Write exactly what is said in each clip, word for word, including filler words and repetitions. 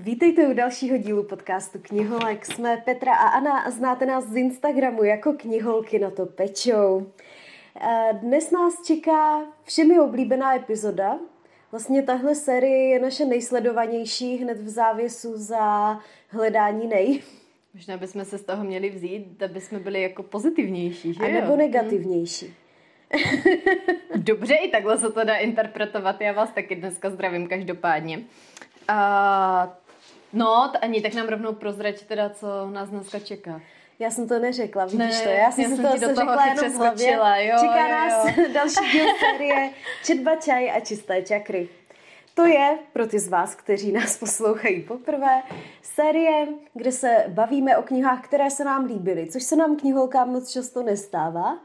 Vítejte u dalšího dílu podcastu Kniholek. Jsme Petra a Anna a znáte nás z Instagramu jako Kniholky na to pečou. Dnes nás čeká všemi oblíbená epizoda. Vlastně tahle série je naše nejsledovanější hned v závěsu za Hledání nej. Možná bychom se z toho měli vzít, aby jsme byli jako pozitivnější. Že a nebo jo? Negativnější. Dobře, i takhle se to dá interpretovat. Já vás taky dneska zdravím každopádně. Uh, no, ani tak nám rovnou prozrať teda, co nás dneska čeká. Já jsem to neřekla, vidíš ne, to? Já jsem já si to řekla toho jenom v hlavě. Jo, čeká jo, nás jo. další díl série Četba, čaj a čisté čakry. To je, pro ty z vás, kteří nás poslouchají poprvé, série, kde se bavíme o knihách, které se nám líbily, což se nám kniholkám moc často nestává.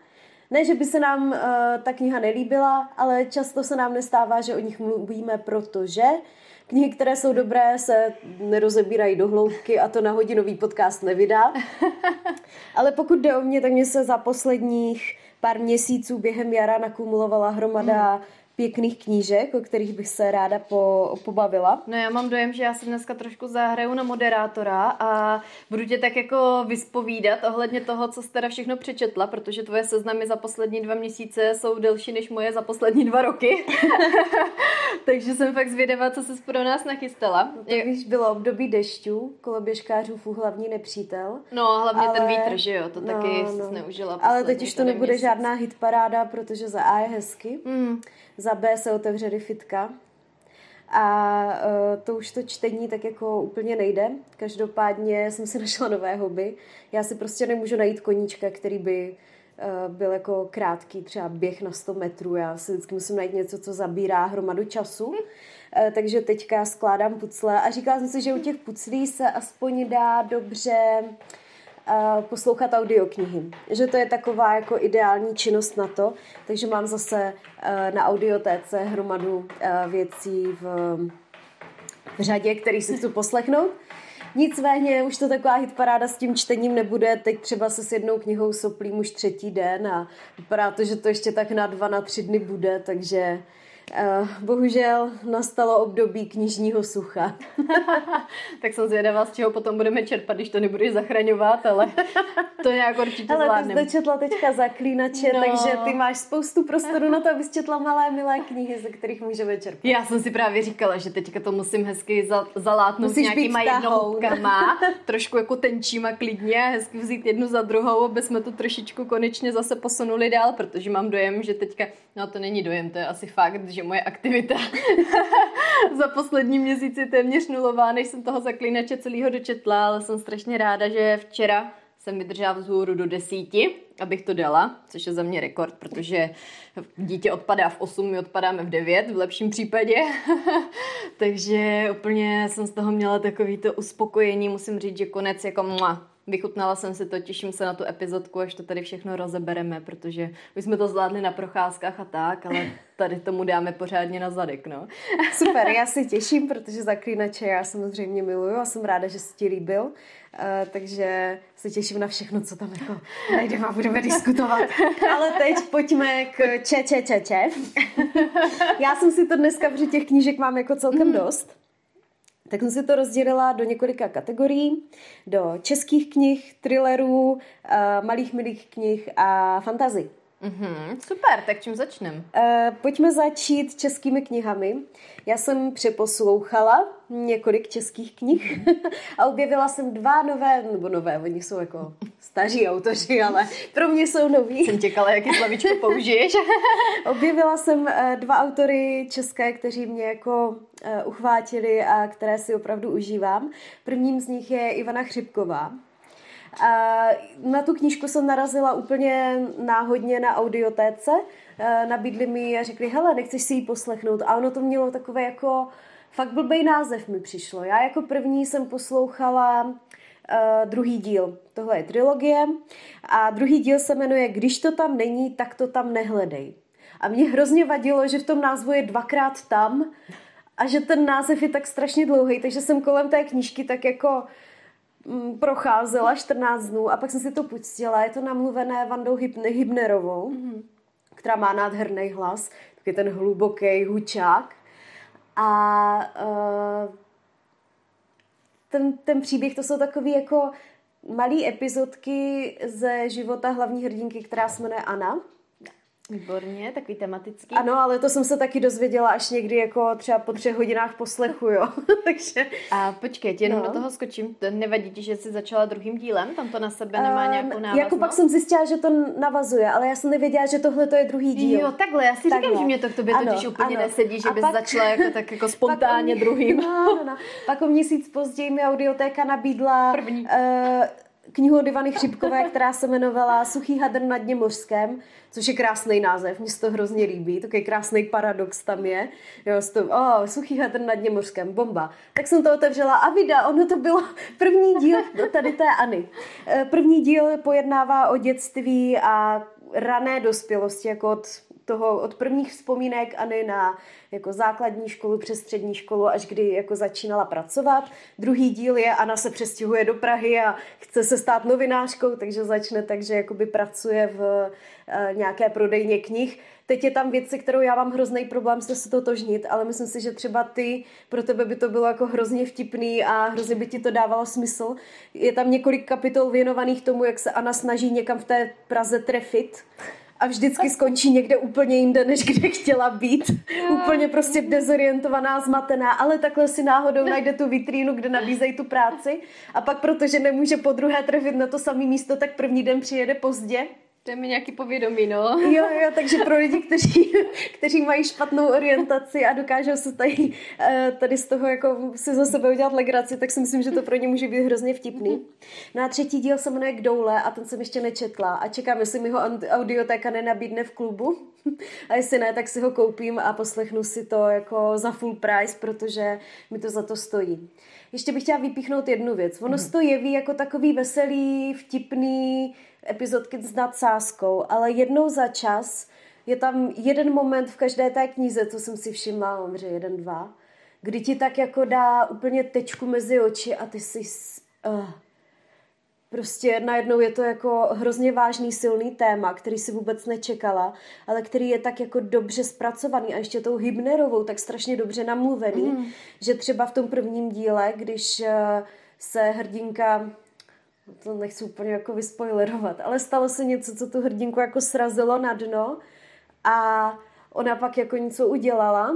Ne, že by se nám uh, ta kniha nelíbila, ale často se nám nestává, že o nich mluvíme, protože knihy, které jsou dobré, se nerozebírají do hloubky a to na hodinový podcast nevydá. Ale pokud jde o mě, tak mě se za posledních pár měsíců během jara nakumulovala hromada hmm. pěkných knížek, o kterých bych se ráda po, pobavila. No já mám dojem, že já se dneska trošku zahraju na moderátora a budu tě tak jako vyspovídat ohledně toho, co jsi teda všechno přečetla, protože tvoje seznamy za poslední dva měsíce jsou delší než moje za poslední dva roky. Takže jsem fakt zvědavá, co jsi pro nás nachystala. No to víš, bylo období dešťů, koloběžkářův hlavní nepřítel. No hlavně ale... ten vítr, že jo, to no, taky no. jsi neužila. Ale teď už to nebude měsíc. Žádná hitparáda, protože za A je hezky. Mm. Za B se otevřeli fitka a uh, to už to čtení tak jako úplně nejde. Každopádně jsem si našla nové hobby. Já si prostě nemůžu najít koníčka, který by uh, byl jako krátký, třeba běh na sto metrů. Já si vždycky musím najít něco, co zabírá hromadu času. Uh, takže teďka skládám pucle a říkala jsem si, že u těch puclí se aspoň dá dobře uh, poslouchat audioknihy. Že to je taková jako ideální činnost na to. Takže mám zase na audiotéce hromadu věcí v, v řadě, který si chci poslechnout. Nicméně už to taková hitparáda s tím čtením nebude. Teď třeba se s jednou knihou soplím už třetí den a vypadá to, že to ještě tak na dva, na tři dny bude, takže Uh, bohužel nastalo období knižního sucha. Tak jsem zvědavá, z čeho potom budeme čerpat, když to nebudeš zachraňovat, ale to nějak určitě zvládnem. Ty jsi dočetla teďka Zaklínače, no. Takže ty máš spoustu prostoru na to, abys četla malé, milé knihy, ze kterých můžeme čerpat. Já jsem si právě říkala, že teďka to musím hezky za- zalátnout musíš s nějakýma jednohubkama, trošku jako tenčíma klidně, hezky vzít jednu za druhou, aby jsme to trošičku konečně zase posunuli dál, protože mám dojem, že teďka, no to není dojem, to je asi fakt, že moje aktivita za poslední měsíc je téměř nulová, než jsem toho Zaklínače celého dočetla, ale jsem strašně ráda, že včera jsem vydržela vzhůru do desíti, abych to dala, což je za mě rekord, protože dítě odpadá v osm, my odpadáme v devět, v lepším případě. Takže úplně jsem z toho měla takový to uspokojení, musím říct, že konec jako mua. Vychutnala jsem si to, těším se na tu epizodku, až to tady všechno rozebereme, protože už jsme to zvládli na procházkách a tak, ale tady tomu dáme pořádně na zadek, no. Super, já se těším, protože Zaklínače já samozřejmě miluju a jsem ráda, že se ti líbil, takže se těším na všechno, co tam jako najdeme a budeme diskutovat. Ale teď pojďme k če, če, če, če. Já jsem si to dneska, protože těch knížek mám jako celkem mm. dost. Tak jsem si to rozdělila do několika kategorií, do českých knih, thrillerů, malých milých knih a fantasy. Mm-hmm, super, tak čím začneme? E, pojďme začít českými knihami. Já jsem přeposlouchala několik českých knih a objevila jsem dva nové, nebo nové, oni jsou jako staří autoři, ale pro mě jsou noví. Jsem čekala, jaký slavičku použiješ. Objevila jsem dva autory české, kteří mě jako uchvátili a které si opravdu užívám. Prvním z nich je Ivana Chřibková. A na tu knížku jsem narazila úplně náhodně na audiotéce, nabídli mi ji a řekli, hele, nechceš si ji poslechnout, a ono to mělo takové jako, fakt blbej název mi přišlo. Já jako první jsem poslouchala uh, druhý díl, tohle je trilogie, a druhý díl se jmenuje Když to tam není, tak to tam nehledej. A mě hrozně vadilo, že v tom názvu je dvakrát tam a že ten název je tak strašně dlouhý, takže jsem kolem té knížky tak jako procházela čtrnáct dnů a pak jsem si to pustila. Je to namluvené Vandou Hybne- Hybnerovou, mm. která má nádherný hlas, taky ten hluboký hučák. A uh, ten, ten příběh, to jsou takový jako malý epizodky ze života hlavní hrdinky, která se jmenuje Anna. Výborně, takový tematický. Ano, ale to jsem se taky dozvěděla až někdy jako třeba po třech hodinách poslechu, jo. Takže... A počkej, jenom no. do toho skočím. Nevadí ti, že jsi začala druhým dílem? Tam to na sebe nemá um, nějakou návaznost? Jako pak jsem zjistila, že to navazuje, ale já jsem nevěděla, že tohle to je druhý díl. Jo, takhle, já si takhle. říkám, že mě to k tobě ano, totiž úplně ano. nesedí, že A bys pak... začala jako, tak jako spontánně mě... druhým. No, no, no. Pak o měsíc později mi audiotéka nabídla První. Uh, knihu od Ivany Chřibkové, která se jmenovala Suchý hadr na dně mořském, což je krásný název, mně se to hrozně líbí, takový krásný paradox tam je. Jo, s tou, oh, Suchý hadr na dně mořském, bomba. Tak jsem to otevřela a vida, ono to bylo první díl tady té Anny. První díl pojednává o dětství a rané dospělosti, jako od toho, od prvních vzpomínek Anny na jako základní školu přes střední školu, až kdy jako začínala pracovat. Druhý díl je, Anna se přestěhuje do Prahy a chce se stát novinářkou, takže začne tak, že jakoby pracuje v uh, nějaké prodejně knih. Teď je tam věc, kterou já mám hrozný problém se se totožnit, ale myslím si, že třeba ty, pro tebe by to bylo jako hrozně vtipný a hrozně by ti to dávalo smysl. Je tam několik kapitol věnovaných tomu, jak se Anna snaží někam v té Praze trefit. A vždycky skončí někde úplně jinde, než kde chtěla být. Úplně prostě dezorientovaná, zmatená, ale takhle si náhodou najde tu vitrínu, kde nabízejí tu práci. A pak, protože nemůže podruhé trefit na to samé místo, tak první den přijede pozdě. To je mi nějaký povědomí, no. Jo, jo, takže pro lidi, kteří, kteří mají špatnou orientaci a dokážou se tady, tady z toho jako si za sebe udělat legraci, tak si myslím, že to pro ně může být hrozně vtipný. No a třetí díl se jmenuje K doule a ten jsem ještě nečetla a čekám, jestli mi ho audiotéka nenabídne v klubu a jestli ne, tak si ho koupím a poslechnu si to jako za full price, protože mi to za to stojí. Ještě bych chtěla vypíchnout jednu věc. Ono se to jeví jako takový veselý, vtipný epizodky s nadsázkou, ale jednou za čas je tam jeden moment v každé té knize, co jsem si všimla, mám že jeden, dva, kdy ti tak jako dá úplně tečku mezi oči a ty si uh, prostě najednou je to jako hrozně vážný, silný téma, který si vůbec nečekala, ale který je tak jako dobře zpracovaný a ještě tou Hybnerovou tak strašně dobře namluvený, mm. že třeba v tom prvním díle, když uh, se hrdinka... To nechci úplně jako vyspoilerovat, ale stalo se něco, co tu hrdinku jako srazilo na dno a ona pak jako něco udělala,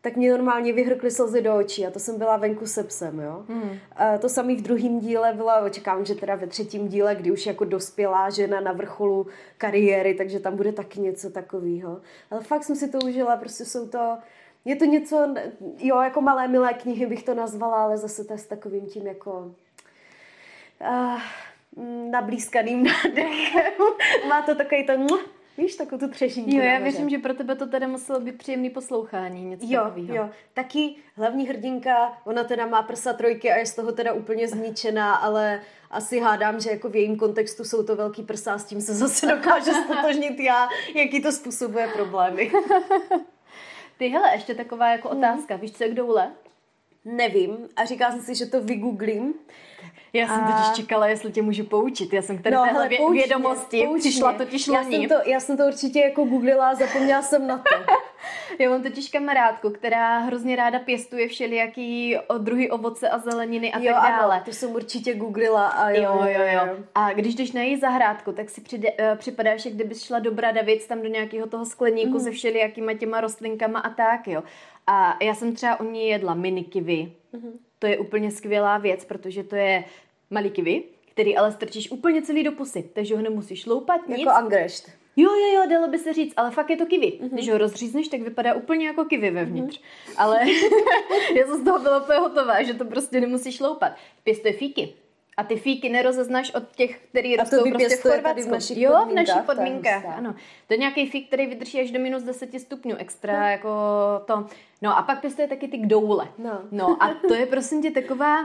tak mě normálně vyhrkly slzy do očí a to jsem byla venku se psem, jo. Hmm. A to samé v druhém díle bylo, očekávám, že teda ve třetím díle, kdy už jako dospělá žena na vrcholu kariéry, takže tam bude taky něco takového. Ale fakt jsem si to užila, prostě jsou to... Je to něco, jo, jako malé milé knihy bych to nazvala, ale zase to je s takovým tím jako... Uh, nablízkaným nádechem. Má to takový ten, víš, takovou tu třešinku. Jo, já věřím, že pro tebe to teda muselo být příjemný poslouchání, něco jo, takového. Jo, taky hlavní hrdinka, ona teda má prsa trojky a je z toho teda úplně zničená, ale asi hádám, že jako v jejím kontextu jsou to velký prsa, s tím se zase dokážu stotožnit já, jaký to způsobuje problémy. Ty, hele, ještě taková jako otázka. Hmm. Víš, co je k doule? Nevím. A říkala jsem si, že to vygooglím. Já jsem a... totiž čekala, jestli tě můžu poučit. Já jsem k tady no, téhle pouč vědomosti pouč přišla totiž loni. Já, to, já jsem to určitě jako googlila a zapomněla jsem na to. Já mám totiž kamarádku, která hrozně ráda pěstuje všelijaký druhy ovoce a zeleniny a jo, tak dále. Ano, to jsem určitě googlila. A jo, jo, jo, jo. A když jdeš na její zahrádku, tak si přijde, uh, připadáš, jak kdyby šla do bradavic tam do nějakého toho skleníku mm. se všelijakýma těma rostlinkama a tak, jo. A já jsem třeba u ní jedla mini kiwi. Mm-hmm. To je úplně skvělá věc, protože to je malý kiwi, který ale strčíš úplně celý do pusy, takže ho nemusíš loupat nic. Jako angrešt. Jo, jo, jo, dalo by se říct, ale fakt je to kiwi. Mm-hmm. Když ho rozřízneš, tak vypadá úplně jako kiwi vevnitř. Mm-hmm. Ale já jsem z toho byla to je hotová, že to prostě nemusíš loupat. Pěstuje fíky. A ty fíky nerozeznáš od těch, který rostou prostě v Chorvatsku. V našich jo, v našich podmínkách, ano. To je nějaký fík, který vydrží až do minus deset stupňů extra, no. jako to. No a pak pěstuje taky ty k doule. No. no a to je prosím tě taková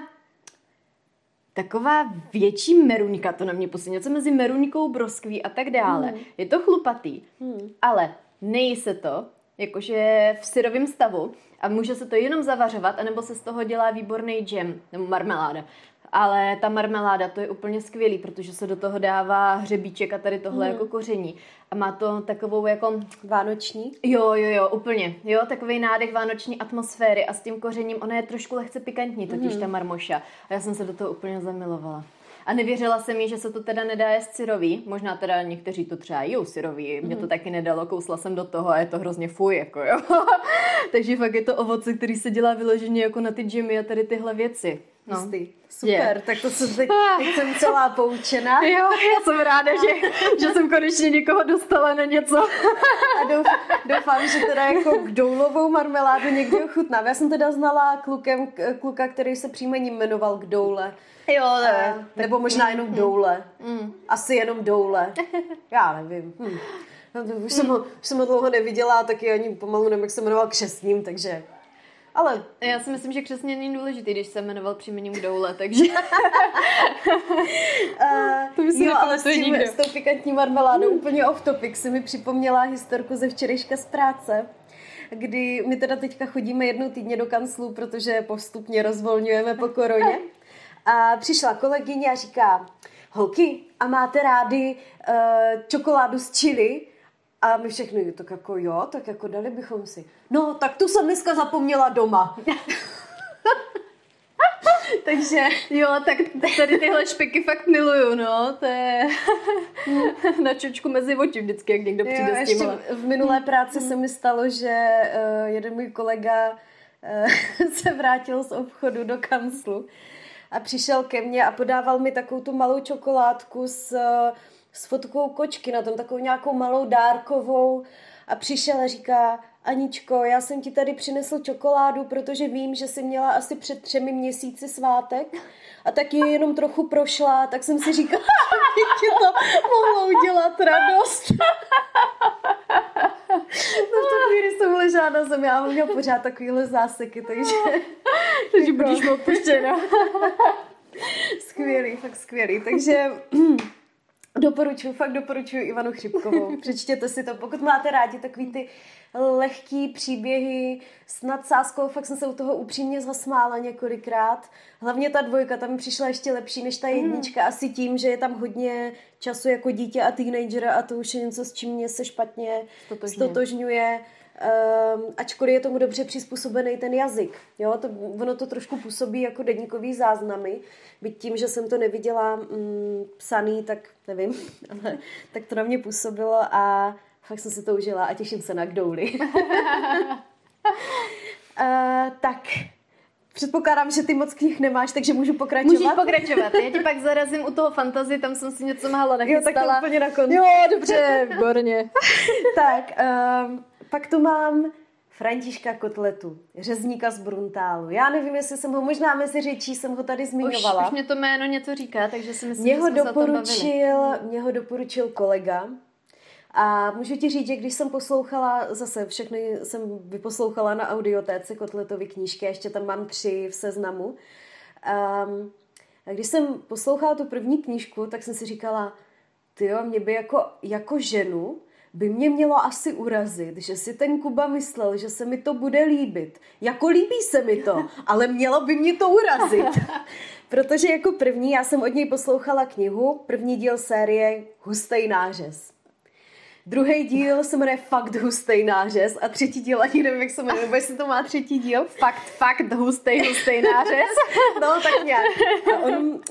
taková větší meruňka, to na mě působí, něco mezi meruňkou, broskví a tak dále. Hmm. Je to chlupatý, hmm. ale nejí se to, jakože v syrovém stavu a může se to jenom zavařovat, anebo se z toho dělá výborný džem, nebo marmeláda. Ale ta marmeláda, to je úplně skvělý, protože se do toho dává hřebíček a tady tohle mm. jako koření. A má to takovou jako... Vánoční? Jo, jo, jo, úplně. Jo, takovej nádech vánoční atmosféry a s tím kořením, ona je trošku lehce pikantní, totiž mm. ta marmoša. A já jsem se do toho úplně zamilovala. A nevěřila jsem jí, že se to teda nedá jíst syrový. Možná teda někteří to třeba jí syrový. Mě to taky nedalo, kousla jsem do toho a je to hrozně fuj, jako jo. Takže fakt je to ovoce, který se dělá vyloženě jako na ty džemy a tady tyhle věci. No. Jistý. Super, yeah. Tak to jsem teď, teď jsem celá poučená. Jo, já jsem ráda, že, že jsem konečně někoho dostala na něco. A douf, doufám, že teda jako k doulovou marmeládu někdy ochutnám. Já jsem teda znala klukem, kluka, který se příjmením jmenoval k doule. Jo, ne. A, nebo možná jenom doule. Mm. Asi jenom doule. Já nevím. Hm. No, už, jsem ho, už jsem ho dlouho neviděla, taky ani pomalu nevím, jak se jmenoval křestním, takže... Ale já si myslím, že křesně není důležitý, když se jmenoval příjmením k doule, takže... uh, to jo, ale s, tím, s tou pikantní marmeládou mm. úplně off topic si mi připomněla historku ze včerejška z práce, kdy my teda teďka chodíme jednou týdně do kanclu, protože postupně rozvolňujeme po koroně. A přišla kolegyně a říká, holky, a máte rády uh, čokoládu z chili? A my všechny, tak jako jo, tak jako dali bychom si. No, tak tu jsem dneska zapomněla doma. Takže, jo, tak tady tyhle špiky fakt miluju, no. To je na čočku mezi oči vždycky, jak někdo přijde jo, s tím. Ještě v minulé práci se mi stalo, že uh, jeden můj kolega uh, se vrátil z obchodu do kanclu a přišel ke mně a podával mi takovou tu malou čokoládku s... Uh, s fotkou kočky na tom, takovou nějakou malou dárkovou a přišel a říká, Aničko, já jsem ti tady přinesl čokoládu, protože vím, že jsi měla asi před třemi měsíci svátek a taky jenom trochu prošla, tak jsem si říkala, že ti to mohlo udělat radost. No v tu chvíli jsem ležela na zemi, já měla pořád takovýhle záseky, takže... takže budeš opuštěna. Skvělý, fakt skvělý, takže... Doporučuji, fakt doporučuji Ivanu Chřibkovou. Přečtěte si to, pokud máte rádi takový ty lehký příběhy s nadsázkou, fakt jsem se u toho upřímně zasmála několikrát. Hlavně ta dvojka, tam přišla ještě lepší než ta jednička, mm. asi tím, že je tam hodně času jako dítě a teenagera a to už je něco, s čím mě se špatně stotožňuje. stotožňuje. Um, ačkoliv je tomu dobře přizpůsobený ten jazyk. Jo? To, ono to trošku působí jako deníkový záznamy, byť tím, že jsem to neviděla mm, psaný, tak nevím, ale tak to na mě působilo a fakt jsem si to užila a těším se na kdouli. uh, tak... Předpokládám, že ty moc knih nemáš, takže můžu pokračovat. Můžeš pokračovat. Já ti pak zarazím u toho fantazii, tam jsem si něco málo nachystala. Jo, tak to úplně na konci. Jo, dobře, výborně. Tak, um, pak tu mám Františka Kotletu, řezníka z Bruntálu. Já nevím, jestli jsem ho, možná mezi řečí jsem ho tady zmiňovala. Už, už mě to jméno něco říká, takže si myslím, mě že ho jsme se o tom bavili. Mě ho doporučil kolega. A můžu ti říct, že když jsem poslouchala, zase všechny jsem vyposlouchala na audiotéce Kotletovy knížky, ještě tam mám tři v seznamu. Um, a když jsem poslouchala tu první knížku, tak jsem si říkala, tyjo, mě by jako, jako ženu by mě mělo asi urazit, že si ten Kuba myslel, že se mi to bude líbit. Jako líbí se mi to, ale mělo by mě to urazit. Protože jako první, já jsem od něj poslouchala knihu, první díl série Hustej nářez. Druhý díl se jmenuje Fakt hustej nářez a třetí díl, ani nevím, jak se jmenuje, nebo jestli to má třetí díl. Fakt, fakt hustej, hustej nářez. No, tak nějak. A on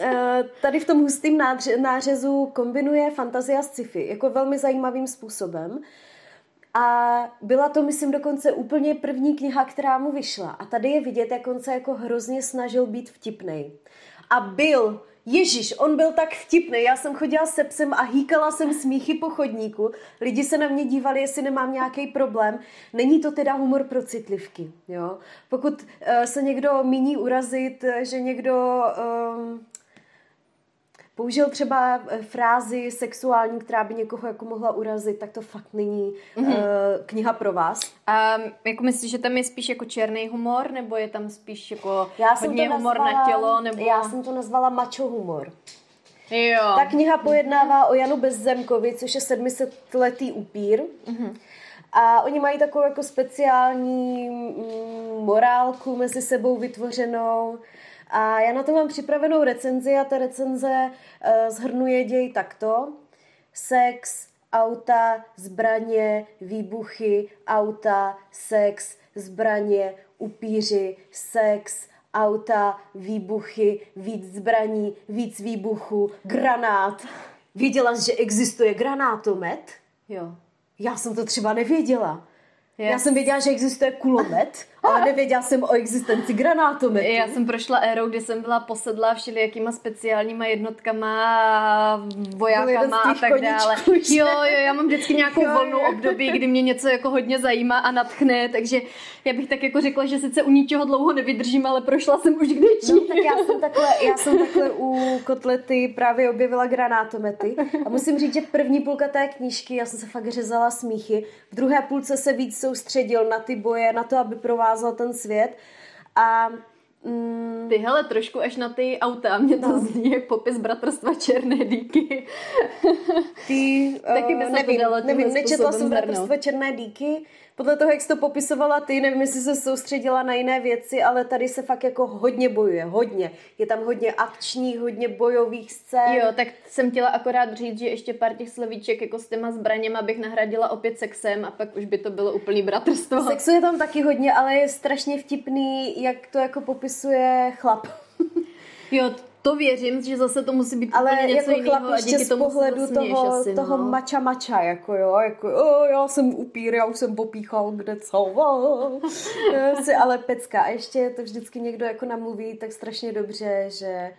tady v tom hustém nářezu kombinuje fantazii a sci-fi, jako velmi zajímavým způsobem. A byla to, myslím, dokonce úplně první kniha, která mu vyšla. A tady je vidět, jak on se jako hrozně snažil být vtipnej. A byl... Ježíš, on byl tak vtipný. Já jsem chodila se psem a hýkala jsem smíchy po chodníku. Lidi se na mě dívali, jestli nemám nějaký problém. Není to teda humor pro citlivky, jo? Pokud uh, se někdo míní urazit, že někdo um, použil třeba frázi sexuální, která by někoho jako mohla urazit, tak to fakt není mm-hmm. uh, kniha pro vás. A jako myslíš, že tam je spíš jako černý humor, nebo je tam spíš jako já hodně humor nazvala, na tělo? Nebo... Já jsem to nazvala macho humor. Jo. Ta kniha pojednává o Janu Bezzemkovi, což je sedmisetletý upír. Mm-hmm. A oni mají takovou jako speciální mm, morálku mezi sebou vytvořenou. A já na to mám připravenou recenzi a ta recenze uh, shrnuje děj takto. Sex, auta, zbraně, výbuchy, auta, sex, zbraně, upíři, sex, auta, výbuchy, víc zbraní, víc výbuchů, granát. Věděla jsi, že existuje granátomet? Jo. Já jsem to třeba nevěděla. Yes. Já jsem věděla, že existuje kulomet, ale nevěděla jsem o existenci granátometu. Já jsem prošla érou, kdy jsem byla posedlá všelijakýma speciálníma jednotkama, vojákama a tak dále. Jo, jo, já mám vždycky nějakou jo, volnou období, kdy mě něco jako hodně zajímá a natchne, takže já bych tak jako řekla, že sice u ničeho dlouho nevydržím, ale prošla jsem už kdečí. No, tak já jsem takhle, já jsem takhle u Kotlety právě objevila granátomety a musím říct, že první půlka té knížky, já jsem se fakt řezala smíchy, v druhé půlce se víc soustředil na ty boje, na to, aby provázal ten svět a mm, ty hele, trošku až na ty auta, mě to no. zní jak popis Bratrstva Černé dýky. Ty, Taky by uh, se nevím, nevím nečetla jsem Bratrstva Černé dýky, podle toho, jak jsi to popisovala ty, nevím, jestli se soustředila na jiné věci, ale tady se fakt jako hodně bojuje, hodně. Je tam hodně akčních, hodně bojových scén. Jo, tak jsem chtěla akorát říct, že ještě pár těch slovíček jako s těma zbraněma bych nahradila opět sexem a pak už by to bylo úplný bratrstvo. Sexu je tam taky hodně, ale je strašně vtipný, jak to jako popisuje chlap. Jo, to věřím, že zase to musí být ale úplně něco jako jiného. Ale jako chlap ještě z pohledu toho, asi, toho no. mača mača, jako jo, jako oh, já jsem upír, já už jsem popíchal, kde co, oh. si ale pecka. A ještě to vždycky někdo jako namluví tak strašně dobře, že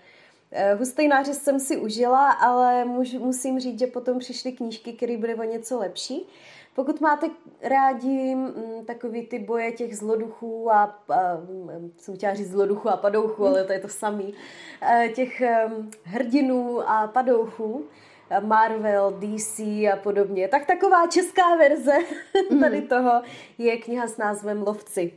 hustý nářez jsem si užila, ale muž, musím říct, že potom přišly knížky, které byly o něco lepší. Pokud máte rádi m, takový ty boje těch zloduchů a, a jsem chtěla říct zloduchů a padouchů, ale to je to samý, těch um, hrdinů a padouchů, Marvel, D C a podobně, tak taková česká verze tady toho je kniha s názvem Lovci.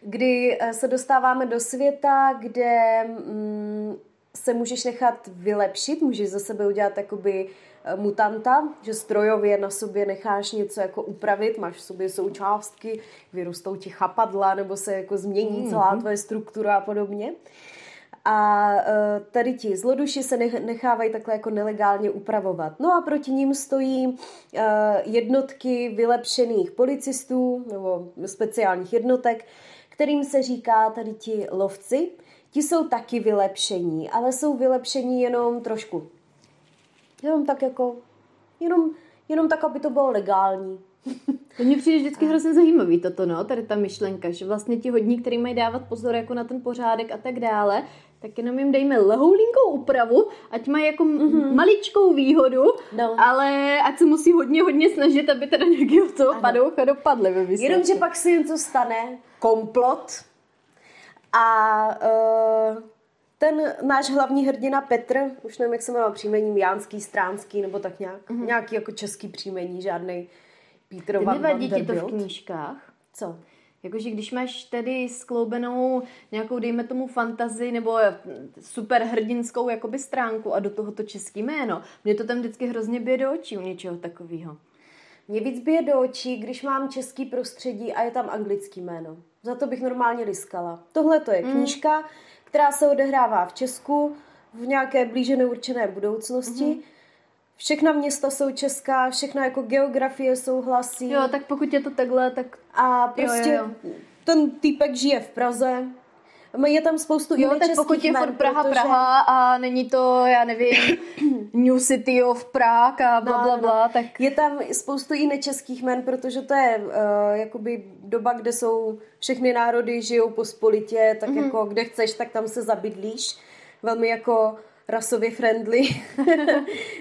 Kdy se dostáváme do světa, kde mm, se můžeš nechat vylepšit, můžeš za sebe udělat jakoby mutanta, že strojově na sobě necháš něco jako upravit, máš v sobě součástky, vyrostou ti chapadla, nebo se jako změní celá tvoje struktura a podobně. A tady ti zloduši se nechávají takhle jako nelegálně upravovat. No a proti ním stojí jednotky vylepšených policistů nebo speciálních jednotek, kterým se říká tady ti lovci. Ti jsou taky vylepšení, ale jsou vylepšení jenom trošku. Jenom tak jako, jenom, jenom tak, aby to bylo legální. To mě přijde vždycky hrozně zajímavý toto, no, tady ta myšlenka, že vlastně ti hodní, který mají dávat pozor jako na ten pořádek a tak dále, tak jenom jim dejme lehoulinkou úpravu, ať mají jako mm-hmm. maličkou výhodu, no. ale ať se musí hodně, hodně snažit, aby teda nějakého toho padoucha dopadly ve výsledku. Jenomže pak si něco stane, komplot a... Uh... Ten náš hlavní hrdina Petr, už nevím, jak se jmenoval příjmením, Jánský, Stránský, nebo tak nějak, mm-hmm. nějaký jako český příjmení, žádnej Peter Van Vanderbilt. Ty nevadí ti to v knížkách? Co? Jakože když máš tedy skloubenou nějakou, dejme tomu, fantazii nebo superhrdinskou jakoby stránku a do toho to český jméno, mně to tam vždycky hrozně bije do očí u něčeho takového. Mně víc bije do očí, když mám český prostředí a je tam anglický jméno. Za to bych normálně riskala. Tohle to je knížka, mm. která se odehrává v Česku, v nějaké blíže neurčené budoucnosti. Mm-hmm. Všechna města jsou česká, všechna jako geografie souhlasí. Jo, tak pokud je to takhle, tak... A prostě jo, jo, jo. ten týpek žije v Praze. Je tam spoustu jiných českých jmen. Pokud je furt Praha, protože... Praha a není to, já nevím, New City of Prague a bla, no, bla, bla, no. tak... Je tam spoustu jiných českých jmen, protože to je uh, jakoby doba, kde jsou všechny národy, žijou pospolitě, tak mm-hmm. jako kde chceš, tak tam se zabydlíš. Velmi jako rasově friendly.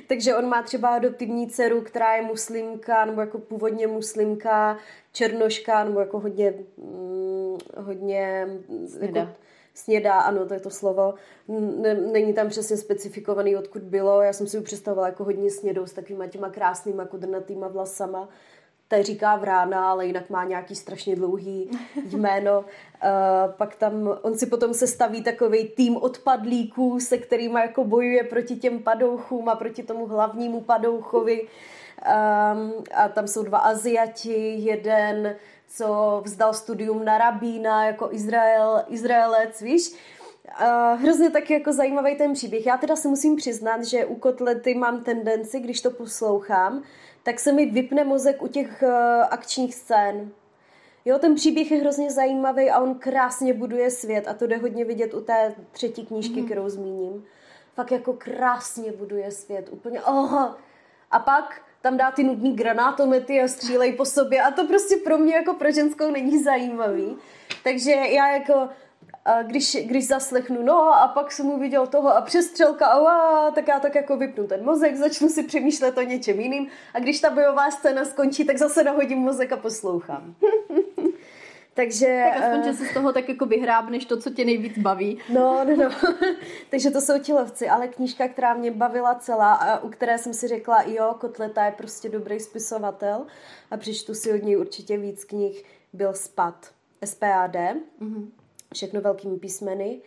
Takže on má třeba adoptivní dceru, která je muslimka, nebo jako původně muslimka, černoška, nebo jako hodně... Mm, hodně jako, snědá, ano, to je to slovo. N- není tam přesně specifikovaný, odkud bylo. Já jsem si ji představovala jako hodně snědou s takovýma těma krásnýma kudrnatýma vlasama. Ta říká Vrána, ale jinak má nějaký strašně dlouhý jméno. Uh, pak tam, on si potom sestaví takovej tým odpadlíků, se kterýma jako bojuje proti těm padouchům a proti tomu hlavnímu padouchovi. Um, a tam jsou dva Aziati, jeden co vzdal studium na rabína jako Izrael, Izraelec, víš? Uh, hrozně tak jako zajímavý ten příběh. Já teda si musím přiznat, že u Kotlety mám tendenci, když to poslouchám, tak se mi vypne mozek u těch uh, akčních scén. Jo, ten příběh je hrozně zajímavý a on krásně buduje svět a to jde hodně vidět u té třetí knížky, mm. kterou zmíním. Fakt jako krásně buduje svět, úplně oh. A pak tam dá ty nudný granátomety a střílej po sobě a to prostě pro mě jako pro ženskou není zajímavý. Takže já jako Když, když zaslechnu, no a pak jsem uviděl toho a přestřelka, a tak já tak jako vypnu ten mozek, začnu si přemýšlet o něčem jiným a když ta bojová scéna skončí, tak zase nahodím mozek a poslouchám. Takže... Tak aspoň, že si z toho tak jako vyhrábneš to, co tě nejvíc baví. No, no, no. Takže to jsou ti lovci, ale knížka, která mě bavila celá a u které jsem si řekla, jo, Kotleta je prostě dobrý spisovatel a přečtu si od něj určitě víc knih, byl Spad. S P A D. Mhm. Všechno velkými písmeny.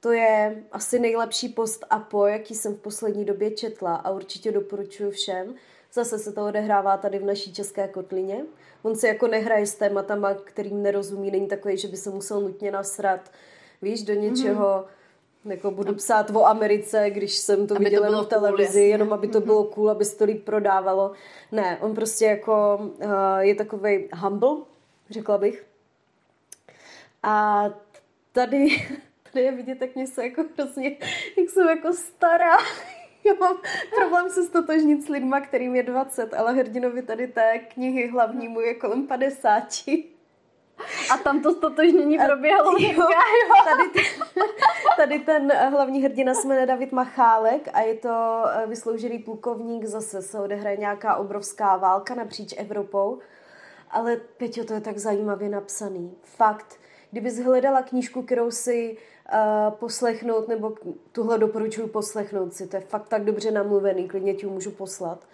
To je asi nejlepší post-apo, jaký jsem v poslední době četla a určitě doporučuji všem. Zase se to odehrává tady v naší české kotlině. On se jako nehraje s tématama, kterým nerozumí, není takový, že by se musel nutně nasrat, víš, do něčeho, mm-hmm. jako budu psát o Americe, když jsem to aby viděla to na televizi, cool, jenom aby to mm-hmm. bylo cool, aby se to líp prodávalo. Ne, on prostě jako uh, je takovej humble, řekla bych. A Tady, tady je vidět, tak mě se jako hrozně, jak jsem jako stará. Já mám problém se stotožnit s lidma, kterým je dvacet, ale hrdinovi tady té knihy hlavnímu je kolem padesáti. A tam to stotožnění proběhlo. Jo, tady, ten, tady ten hlavní hrdina se jmenuje David Machálek a je to vysloužený plukovník. Zase se odehraje nějaká obrovská válka napříč Evropou. Ale Peťo, to je tak zajímavě napsaný. Fakt. Kdyby hledala knížku, kterou si uh, poslechnout, nebo tuhle doporučuji poslechnout si, to je fakt tak dobře namluvený, klidně ti ho můžu poslat.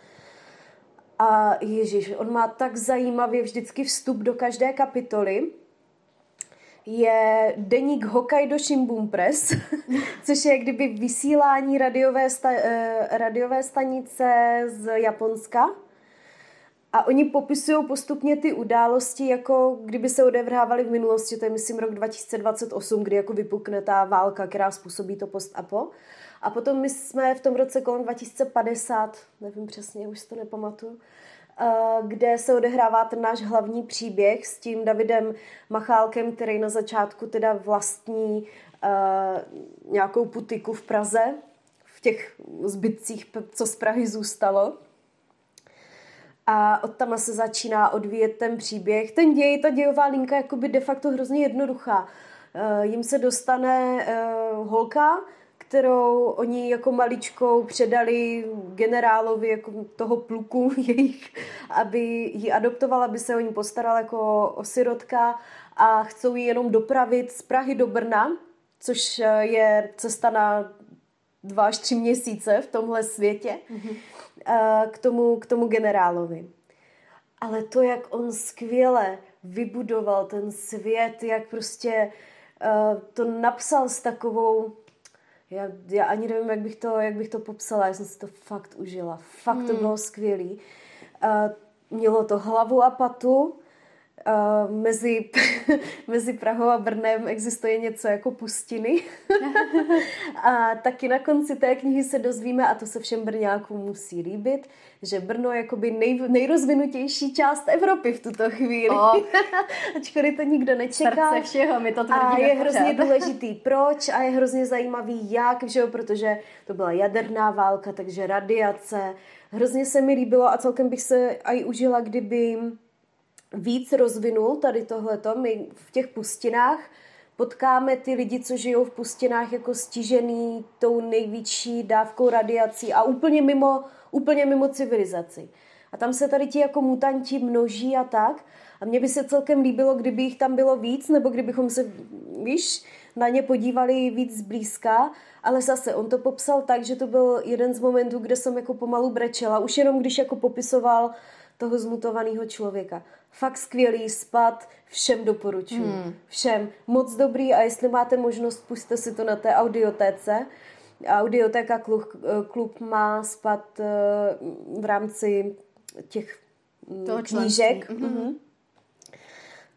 A ježiš, on má tak zajímavě vždycky vstup do každé kapitoly. Je deník Hokkaido Shimbun Press, což je kdyby vysílání radiové, sta, uh, radiové stanice z Japonska. A oni popisují postupně ty události, jako kdyby se odehrávaly v minulosti, to je myslím rok dva tisíce dvacet osm, kdy jako vypukne ta válka, která způsobí to post-apo. A potom my jsme v tom roce kolem dva tisíce padesát, nevím přesně, už si to nepamatuju, kde se odehrává ten náš hlavní příběh s tím Davidem Machálkem, který na začátku teda vlastní nějakou butiku v Praze, v těch zbytcích, co z Prahy zůstalo. A od tam se začíná odvíjet ten příběh. Ten děj, ta dějová linka je de facto hrozně jednoduchá. E, jim se dostane e, holka, kterou oni jako maličkou předali generálovi jako toho pluku jejich, aby ji adoptoval, aby se o ní postaral jako o sirotka a chcou ji jenom dopravit z Prahy do Brna, což je cesta na dva až tři měsíce v tomhle světě. Mm-hmm. K tomu, k tomu generálovi. Ale to, jak on skvěle vybudoval ten svět, jak prostě uh, to napsal s takovou... Já, já ani nevím, jak bych, to, jak bych to popsala. Já jsem si to fakt užila. Fakt hmm. to bylo skvělý. Uh, mělo to hlavu a patu. Uh, mezi, mezi Prahou a Brnem existuje něco jako pustiny. A taky na konci té knihy se dozvíme, a to se všem Brňákům musí líbit, že Brno je jakoby nej, nejrozvinutější část Evropy v tuto chvíli. Oh. Ačkoliv to nikdo nečeká. Srdce všeho, my to tvrdíme. A je pořád. Hrozně důležitý proč a je hrozně zajímavý jak, že? Protože to byla jaderná válka, takže radiace. Hrozně se mi líbilo a celkem bych se aj užila, kdyby... víc rozvinul tady tohleto. My v těch pustinách potkáme ty lidi, co žijou v pustinách jako stižený tou největší dávkou radiací a úplně mimo, úplně mimo civilizaci. A tam se tady ti jako mutanti množí a tak. A mně by se celkem líbilo, kdyby jich tam bylo víc, nebo kdybychom se, víš, na ně podívali víc zblízka. Ale zase, on to popsal tak, že to byl jeden z momentů, kde jsem jako pomalu brečela. Už jenom když jako popisoval toho zmutovaného člověka. Fakt skvělý Spad, všem doporučuji. Hmm. Všem. Moc dobrý a jestli máte možnost, pusťte si to na té audiotéce. Audiotéka klub, klub má Spad v rámci těch toho knížek. Mm-hmm. Mm-hmm.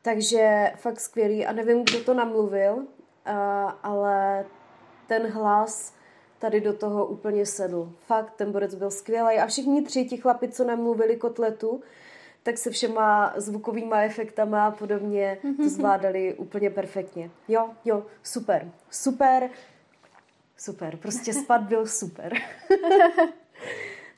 Takže fakt skvělý. A nevím, kdo to namluvil, ale ten hlas tady do toho úplně sedl. Fakt, ten borec byl skvělý. A všichni tři ti chlapi, co namluvili Kotletu, tak se všema zvukovýma efektama a podobně to zvládali úplně perfektně. Jo, jo, super, super, super. Prostě spad byl super.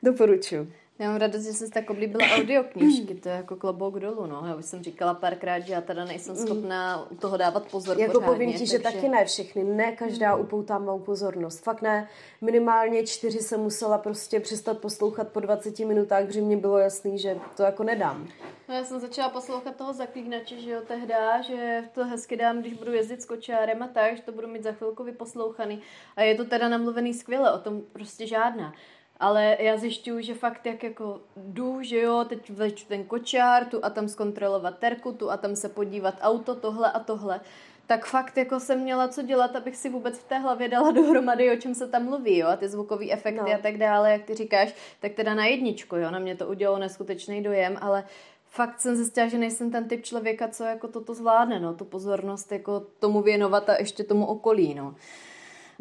Doporučuji. Já mám radost, že jsem tak oblíbila audioknížky, to je jako klobouk dolů, no. Já už jsem říkala párkrát, že já teda nejsem schopná u toho dávat pozor jako pořádně. Jako povím ti, že takže... taky ne všechny, ne každá upoutá mou pozornost. Fakt ne, minimálně čtyři jsem musela prostě přestat poslouchat po dvaceti minutách, protože mě bylo jasný, že to jako nedám. No já jsem začala poslouchat toho Zaklínače, že jo, tehda, že to hezky dám, když budu jezdit s kočárem a tak, že to budu mít za chvilku vyposlouchaný. A je to teda namluvený skvěle, o tom prostě žádná. Ale já zjišťuju, že fakt jak jako jdu, že jo, teď vleču ten kočár, tu a tam zkontrolovat terku, tu a tam se podívat auto, tohle a tohle, tak fakt jako jsem měla co dělat, abych si vůbec v té hlavě dala dohromady, o čem se tam mluví, jo, a ty zvukové efekty no. a tak dále, jak ty říkáš, tak teda na jedničku, jo, na mě to udělalo neskutečný dojem, ale fakt jsem zjistila, že nejsem ten typ člověka, co jako toto zvládne, no, tu pozornost jako tomu věnovat a ještě tomu okolí, no.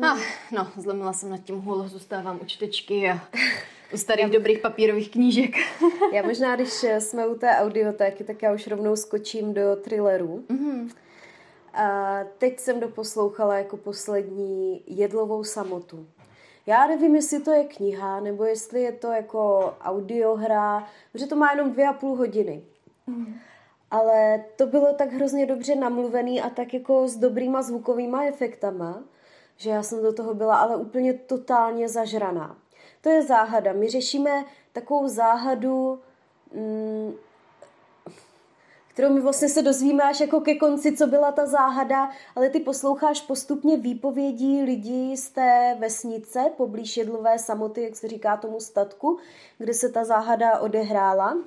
Ah, no, zlomila jsem nad tím hůl, zůstávám u čtečky a u starých dobrých papírových knížek. Já možná, když jsme u té audiotéky, tak já už rovnou skočím do thrillerů. Mm-hmm. A teď jsem doposlouchala jako poslední Jedlovou samotu. Já nevím, jestli to je kniha, nebo jestli je to jako audiohra, protože to má jenom dvě a půl hodiny. Mm. Ale to bylo tak hrozně dobře namluvený a tak jako s dobrýma zvukovýma efektama, že já jsem do toho byla ale úplně totálně zažraná. To je záhada. My řešíme takovou záhadu, kterou my vlastně se dozvíme až jako ke konci, co byla ta záhada, ale ty posloucháš postupně výpovědí lidí z té vesnice, poblíž Jedlové samoty, jak se říká tomu statku, kde se ta záhada odehrála.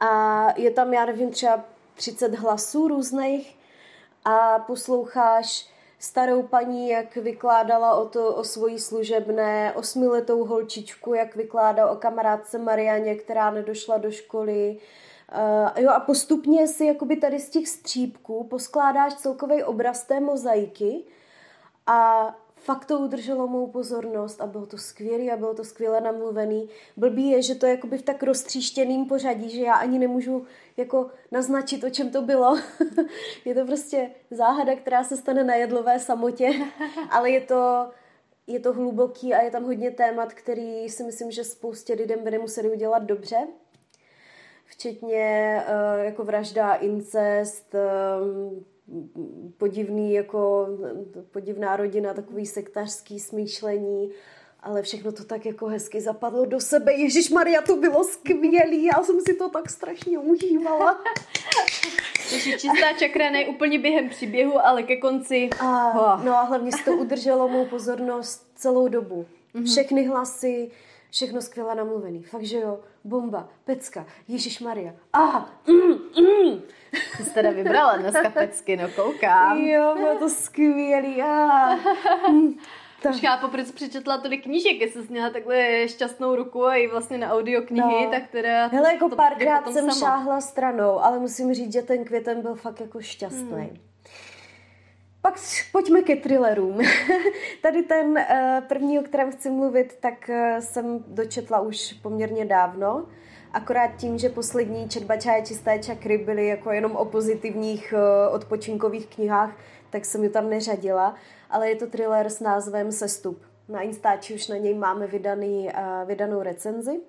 A je tam, já nevím, třeba třicet hlasů různých a posloucháš starou paní, jak vykládala o, to, o svojí služebné, osmiletou holčičku, jak vykládá o kamarádce Marianě, která nedošla do školy. Uh, jo, a postupně si jakoby tady z těch střípků poskládáš celkový obraz té mozaiky a fakt to udrželo mou pozornost a bylo to skvělý a bylo to skvěle namluvený. Blbý je, že to je jakoby v tak roztříštěným pořadí, že já ani nemůžu jako naznačit, o čem to bylo. Je to prostě záhada, která se stane na Jedlové samotě, ale je to, je to hluboký a je tam hodně témat, který si myslím, že spoustě lidem by nemuseli udělat dobře. Včetně uh, jako vražda, incest, um, podivný, jako podivná rodina, takový sektářský smýšlení, ale všechno to tak jako hezky zapadlo do sebe. Ježišmarja, to bylo skvělý, já jsem si to tak strašně užívala. Ježiš, čistá čakra, ne úplně během příběhu, ale ke konci. A, oh. No a hlavně si to udrželo mou pozornost celou dobu. Všechny hlasy, všechno skvěle namluvený. Fakt, že jo, bomba, pecka, ježišmarja, aha, mm, mm. Ty jsi teda vybrala dneska pecky, no koukám. Jo, bylo to skvělý. Ah. Tak. Už chápu, proč přečetla tady knížek, jestli jsi měla takhle šťastnou ruku a i vlastně na audioknihy, no. Tak teda... Hele, jako párkrát jsem sama. Šáhla stranou, ale musím říct, že ten květen byl fakt jako šťastný. Hmm. Pak pojďme ke thrillerům. Tady ten první, o kterém chci mluvit, tak jsem dočetla už poměrně dávno. Akorát tím, že poslední Četba čaje čisté čakry byly jako jenom o pozitivních odpočinkových knihách, tak jsem ji tam neřadila. Ale je to thriller s názvem Sestup. Na Instači už na něj máme vydaný, vydanou recenzi.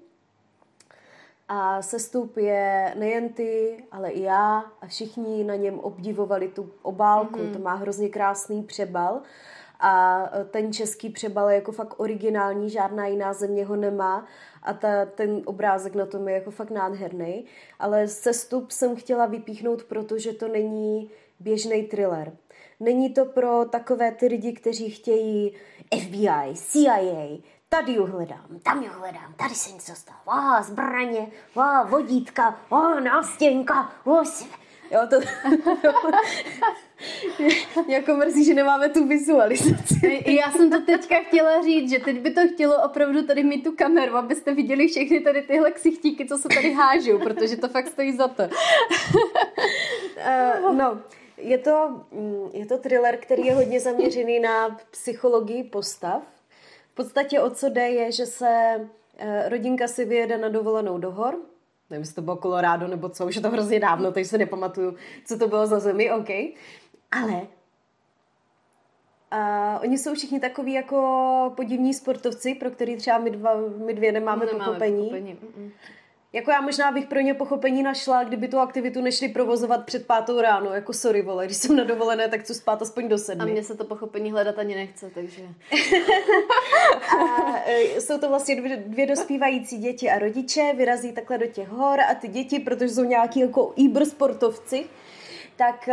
A Sestup je nejen ty, ale i já a všichni na něm obdivovali tu obálku. Mm-hmm. To má hrozně krásný přebal. A ten český přebal je jako fakt originální, žádná jiná země ho nemá a ta, ten obrázek na tom je jako fakt nádherný. Ale Sestup jsem chtěla vypíchnout, protože to není běžný thriller. Není to pro takové ty lidi, kteří chtějí F B I, C I A, tady ho hledám, tam ho hledám, tady se něco stalo, wow, zbraně, wow, vodítka, wow, nástěnka, wow, jo, to... Mě jako mrzí, že nemáme tu vizualizaci. Já jsem to teďka chtěla říct, že teď by to chtělo opravdu tady mít tu kameru, abyste viděli všechny tady tyhle ksichtíky, co se tady hážou, protože to fakt stojí za to. uh, no, Je to, je to thriller, který je hodně zaměřený na psychologii postav. V podstatě o co jde je, že se rodinka si vyjede na dovolenou do hor. Nevím, jestli to bylo Colorado nebo co, už je to hrozně dávno, takže se nepamatuju, co to bylo za zemi, ok. Ale a oni jsou všichni takoví jako podivní sportovci, pro který třeba my, dva, my dvě nemáme, nemáme pochopení. pochopení. Jako já možná bych pro ně pochopení našla, kdyby tu aktivitu nešli provozovat před pátou ráno. Jako sorry, vole, když jsem na dovolené, tak chci spát aspoň do sedmi. A mně se to pochopení hledat ani nechce, takže... a, jsou to vlastně dvě, dvě dospívající děti a rodiče, vyrazí takhle do těch hor a ty děti, protože jsou nějaký jako íbr sportovci, tak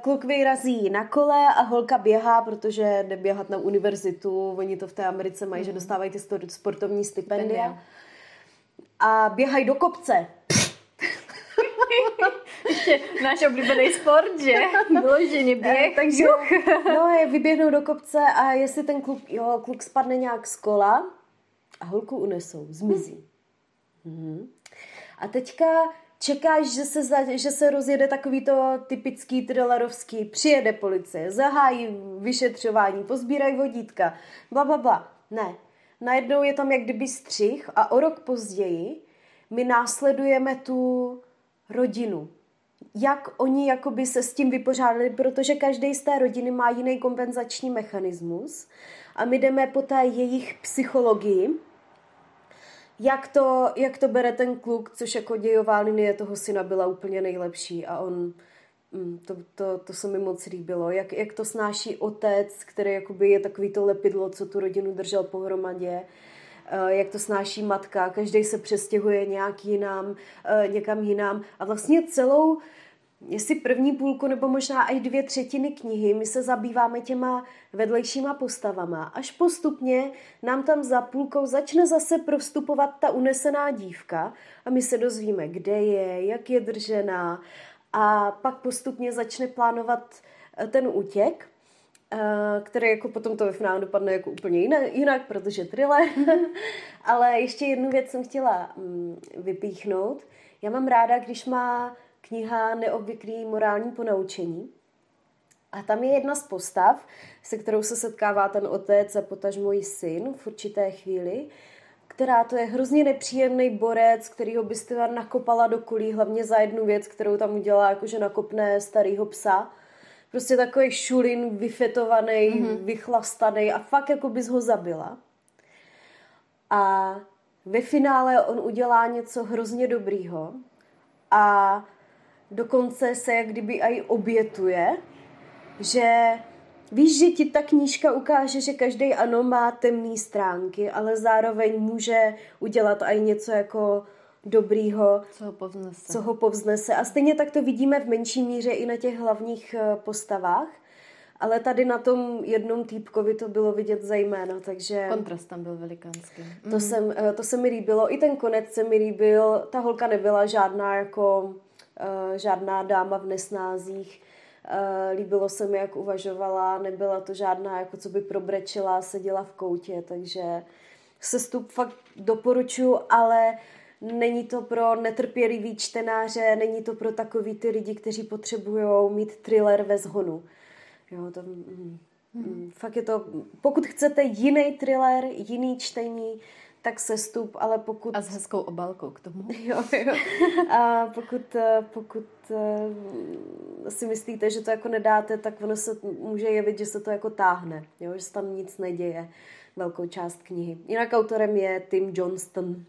kluk vyrazí na kole a holka běhá, protože jde běhat na univerzitu. Oni to v té Americe mají, mm. že dostávají ty sportovní stipendia. A běhají do kopce. Ještě náš oblíbený sport, že? Vloženě běh. Takže no, vyběhnou do kopce a jestli ten kluk, jo, kluk spadne nějak z kola a holku unesou, zmizí. Hmm. A teďka čekáš, že se, za, že se rozjede takový to typický thrillerovský, přijede policie, zahájí vyšetřování, pozbírají vodítka, bla, bla, bla. Ne. Najednou je tam jak kdyby střih a o rok později my následujeme tu rodinu. Jak oni jakoby se s tím vypořádali, protože každý z té rodiny má jiný kompenzační mechanismus a my jdeme po té jejich psychologii. Jak to, jak to bere ten kluk, což jako dějová linie toho syna byla úplně nejlepší a on... To, to, to se mi moc líbilo. Jak, jak to snáší otec, který jakoby je takový to lepidlo, co tu rodinu držel pohromadě. Jak to snáší matka. Každý se přestěhuje nějak jinam, někam jinam. A vlastně celou, jestli první půlku nebo možná i dvě třetiny knihy, my se zabýváme těma vedlejšíma postavama. Až postupně nám tam za půlkou začne zase prostupovat ta unesená dívka a my se dozvíme, kde je, jak je držená. A pak postupně začne plánovat ten útěk, který jako potom to ve finále dopadne jako úplně jinak, protože thriller. Ale ještě jednu věc jsem chtěla vypíchnout. Já mám ráda, když má kniha neobvyklý morální ponaučení. A tam je jedna z postav, se kterou se setkává ten otec a potažmo i syn v určité chvíli, která to je hrozně nepříjemný borec, kterýho byste nakopala do kulí, hlavně za jednu věc, kterou tam udělá, jakože nakopne starýho psa. Prostě takový šulin, vyfetovaný, mm-hmm. vychlastaný a fakt jako bys ho zabila. A ve finále on udělá něco hrozně dobrýho a dokonce se jak kdyby aj obětuje, že... Víš, že ti ta knížka ukáže, že každý ano má temné stránky, ale zároveň může udělat i něco jako dobrýho, co ho povznese. Co ho povznese. A stejně tak to vidíme v menší míře i na těch hlavních postavách, ale tady na tom jednom týpkovi to bylo vidět zejména, takže... Kontrast tam byl velikánský. To, mm-hmm. jsem, to se mi líbilo, i ten konec se mi líbil, ta holka nebyla žádná jako žádná dáma v nesnázích. Uh, líbilo se mi, jak uvažovala, nebyla to žádná, jako co by probrečila, seděla v koutě, takže sestup fakt doporučuji, ale není to pro netrpělivý čtenáře, není to pro takový ty lidi, kteří potřebují mít thriller ve zhonu. Jo, to, mm, mm, fakt je to, pokud chcete jiný thriller, jiný čtení, tak sestup, ale pokud... A s hezkou obálkou k tomu. Jo, jo. A pokud, pokud si myslíte, že to jako nedáte, tak ono se může jevit, že se to jako táhne, jo? Že se tam nic neděje velkou část knihy. Jinak autorem je Tim Johnston.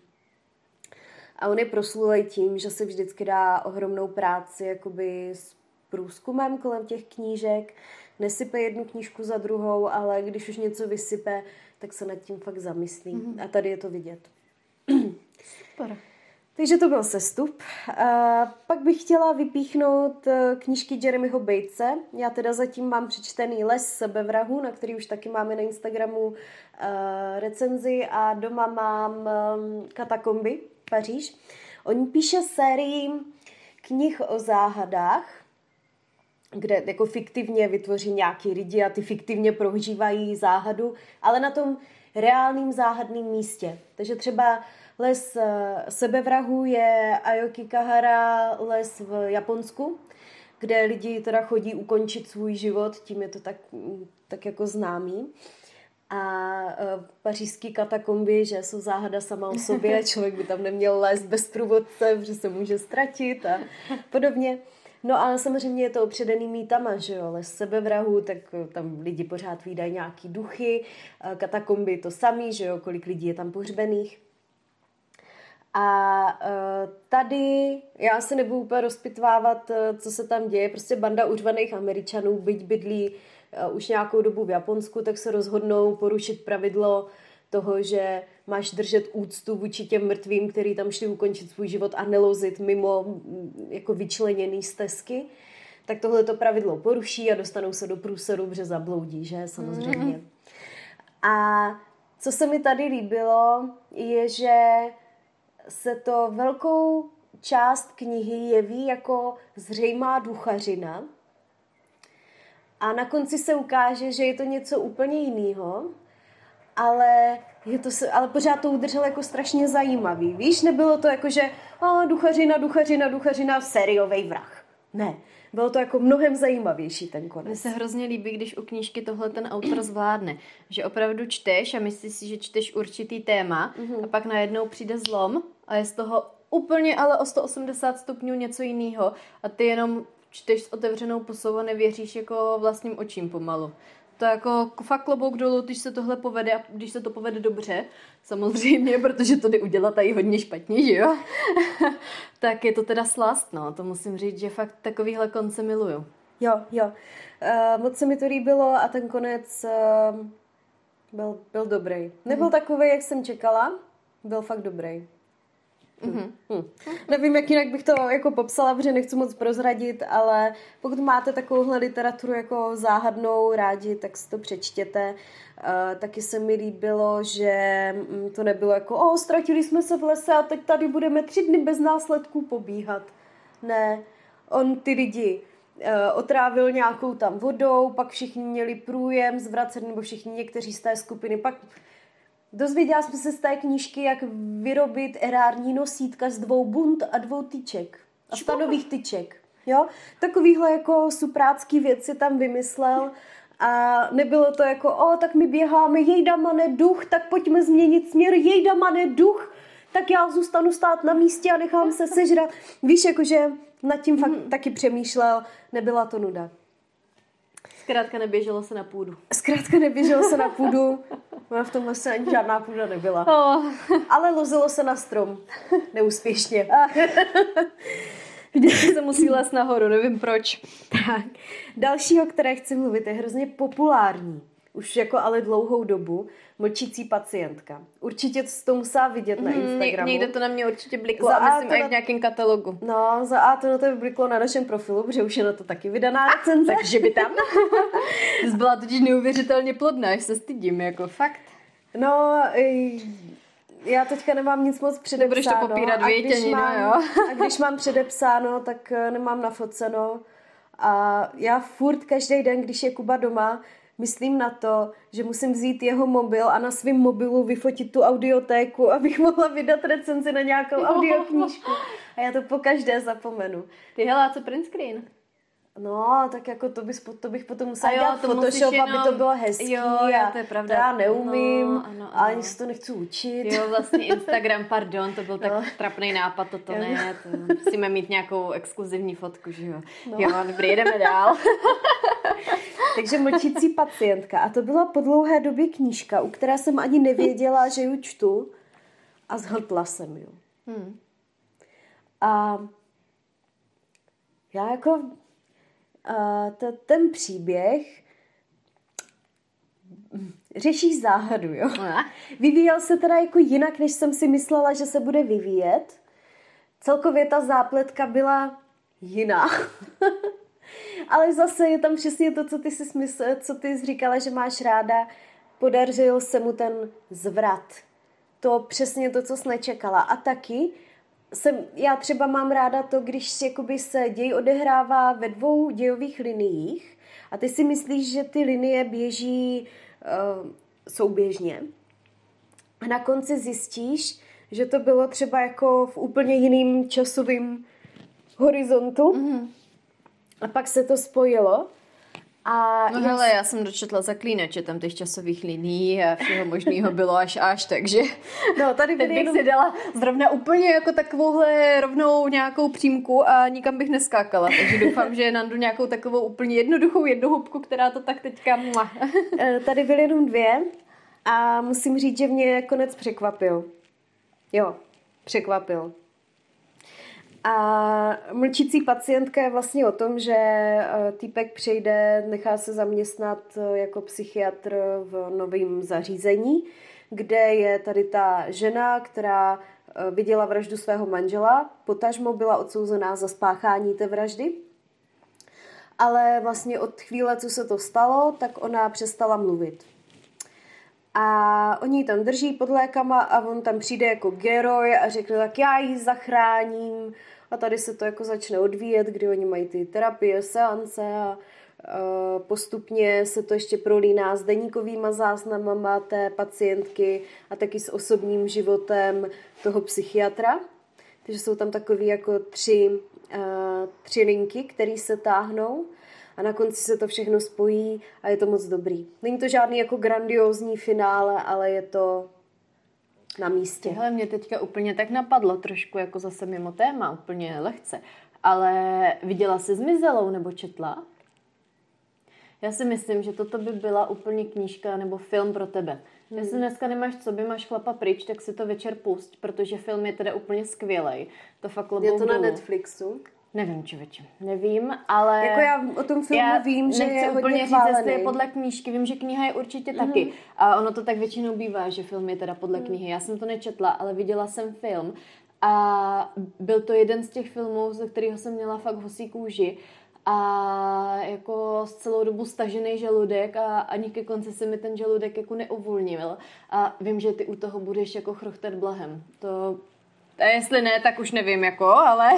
A on je proslulej tím, že si vždycky dá ohromnou práci jakoby s průzkumem kolem těch knížek. Nesype jednu knížku za druhou, ale když už něco vysype, tak se nad tím fakt zamyslí. Mm. A tady je to vidět. Super. Takže to byl sestup. A pak bych chtěla vypíchnout knížky Jeremyho Batese. Já teda zatím mám přečtený Les sebevrahu, na který už taky máme na Instagramu recenzi a doma mám Katakomby, Paříž. On píše sérii knih o záhadách, kde jako fiktivně vytvoří nějaký lidi a ty fiktivně prožívají záhadu, ale na tom reálným záhadným místě. Takže třeba Les sebevrahu je Ayokikahara les v Japonsku, kde lidi teda chodí ukončit svůj život, tím je to tak, tak jako známý. A pařížský katakomby, že jsou záhada sama o sobě, člověk by tam neměl lézt bez průvodce, protože se může ztratit a podobně. No a samozřejmě je to opředený mýtama, že jo, ale z sebevrahu, tak tam lidi pořád vídají nějaký duchy, katakomby to samý, že jo, kolik lidí je tam pohřbených. A tady já se nebudu úplně rozpitvávat, co se tam děje, prostě banda uřvaných Američanů, byť bydlí už nějakou dobu v Japonsku, tak se rozhodnou porušit pravidlo toho, že máš držet úctu vůči těm mrtvým, který tam šli ukončit svůj život a nelouzit mimo jako vyčleněný stezky, tak tohle to pravidlo poruší a dostanou se do průseru, protože zabloudí, že samozřejmě. Mm. A co se mi tady líbilo, je, že se to velkou část knihy jeví jako zřejmá duchařina a na konci se ukáže, že je to něco úplně jiného, ale, je to, ale pořád to udrželo jako strašně zajímavý. Víš, nebylo to jako, že a, duchařina, duchařina, duchařina, sériovej vrah. Ne, bylo to jako mnohem zajímavější ten konec. Mně se hrozně líbí, když u knížky tohle ten autor zvládne, že opravdu čteš a myslíš si, že čteš určitý téma mm-hmm. a pak najednou přijde zlom a je z toho úplně ale o sto osmdesát stupňů něco jiného a ty jenom čteš s otevřenou pusou a nevěříš jako vlastním očím pomalu. To jako fakt klobouk dolů, když se tohle povede a když se to povede dobře, samozřejmě, protože to jde udělat tady hodně špatně, že jo? Tak je to teda slast, no. To musím říct, že fakt takovýhle konce miluju. Jo, jo. Uh, moc se mi to líbilo a ten konec uh, byl, byl dobrý. Nebyl mm. takový, jak jsem čekala, byl fakt dobrý. Mm-hmm. Hmm. Nevím, jak jinak bych to jako popsala, protože nechci moc prozradit, ale pokud máte takovouhle literaturu jako záhadnou rádi, tak si to přečtěte. Uh, taky se mi líbilo, že to nebylo jako o, ztratili jsme se v lese a teď tady budeme tři dny bez následků pobíhat. Ne, on ty lidi uh, otrávil nějakou tam vodou, pak všichni měli průjem zvracet, nebo všichni někteří z té skupiny, pak... Dozvěděla jsme se z té knížky, jak vyrobit erární nosítka z dvou bund a dvou tyček. A stanových tyček. Jo? Takovýhle jako suprácký věci tam vymyslel. A nebylo to jako, o, tak my běháme, jejdamane duch, tak pojďme změnit směr, jejdamane duch, tak já zůstanu stát na místě a nechám se sežrat. Víš, jakože nad tím fakt mm. taky přemýšlel, nebyla to nuda. Zkrátka neběželo se na půdu. Zkrátka neběželo se na půdu. Ona v tom lese ani žádná půda nebyla. Oh. Ale lozilo se na strom. Neúspěšně. Vždycky se musí lézt nahoru, nevím proč. Tak. Další, o které chci mluvit, je hrozně populární. Už jako ale dlouhou dobu. Mlčící pacientka. Určitě to musela vidět mm, na Instagramu. Někde to na mě určitě bliklo za a myslím na... i v nějakém katalogu. No, za A to na to bliklo na našem profilu, protože už je na to taky vydaná recenze. Takže by tam. Byla totiž neuvěřitelně plodná, až se stydím, jako fakt. No, já teďka nemám nic moc předepsáno. Nebudeš to popírat větěnina, mám, jo? A když mám předepsáno, tak nemám nafoceno. A já furt každý den, když je Kuba doma, myslím na to, že musím vzít jeho mobil a na svém mobilu vyfotit tu audiotéku, abych mohla vydat recenzi na nějakou audioknížku. A já to pokaždé zapomenu. Ty hele, co print screen? No, tak jako to, bys, to bych potom musela jo, dělat Photoshop, jenom... aby to bylo hezký. Jo, jo, to je pravda. Já neumím, no, ano, ano. Ani se to nechci učit. Jo, vlastně Instagram, pardon, to byl no. tak trapný nápad, toto jo. ne. To musíme mít nějakou exkluzivní fotku, že jo. No. Jo, dobrý, jdeme dál. Takže Mlčící pacientka. A to byla po dlouhé době knížka, u které jsem ani nevěděla, že ju čtu. A zhltla jsem ju. Hmm. A já jako... Uh, to, ten příběh řeší záhadu, jo. Vyvíjel se teda jako jinak, než jsem si myslela, že se bude vyvíjet. Celkově ta zápletka byla jiná. Ale zase je tam přesně to, co ty jsi, smysl, co ty jsi říkala, že máš ráda. Podařil se mu ten zvrat. To přesně to, co jsi nečekala. A taky Jsem, já třeba mám ráda to, když jakoby se děj odehrává ve dvou dějových liniích a ty si myslíš, že ty linie běží uh, souběžně a na konci zjistíš, že to bylo třeba jako v úplně jiným časovým horizontu mm-hmm. A pak se to spojilo. A no hele, já jsem dočetla Zaklínače, tam těch časových linií a všeho možného bylo až až, takže no, tady bych jenom... si dala zrovna úplně jako takovouhle rovnou nějakou přímku a nikam bych neskákala, takže doufám, že nandu nějakou takovou úplně jednoduchou jednohubku, která to tak teďka... Tady byly jenom dvě a musím říct, že mě konec překvapil. Jo, překvapil. A Mlčící pacientka je vlastně o tom, že týpek přijde, nechá se zaměstnat jako psychiatr v novém zařízení, kde je tady ta žena, která viděla vraždu svého manžela, potažmo byla odsouzená za spáchání té vraždy. Ale vlastně od chvíle, co se to stalo, tak ona přestala mluvit. A oni ji tam drží pod lékama a on tam přijde jako geroj a řekne, tak já ji zachráním. A tady se to jako začne odvíjet, kdy oni mají ty terapie, seance a uh, postupně se to ještě prolíná s deníkovýma záznamama té pacientky a taky s osobním životem toho psychiatra. Takže jsou tam takový jako tři, uh, tři linky, které se táhnou. A na konci se to všechno spojí a je to moc dobrý. Není to žádný jako grandiózní finále, ale je to na místě. Hele, mě teďka úplně tak napadlo, trošku jako zase mimo téma, úplně lehce. Ale viděla jsi Zmizelou nebo četla? Já si myslím, že toto by byla úplně knížka nebo film pro tebe. Hmm. Jestli dneska nemáš co by, máš chlapa pryč, tak si to večer pust, protože film je teda úplně skvělej. To fakt klobouk dolů. Je to na Netflixu? Nevím, čověče, nevím, ale... Jako já o tom filmu vím, že je hodně chválený. Já nechci úplně říct, jestli je podle knížky, vím, že kniha je určitě taky. Mm. A ono to tak většinou bývá, že film je teda podle mm. knihy. Já jsem to nečetla, ale viděla jsem film a byl to jeden z těch filmů, ze kterého jsem měla fakt husí kůži a jako s celou dobu stažený žaludek a ani ke konci se mi ten žaludek jako neuvolnil. A vím, že ty u toho budeš jako chrochtat blahem. To... A jestli ne, tak už nevím, jako, ale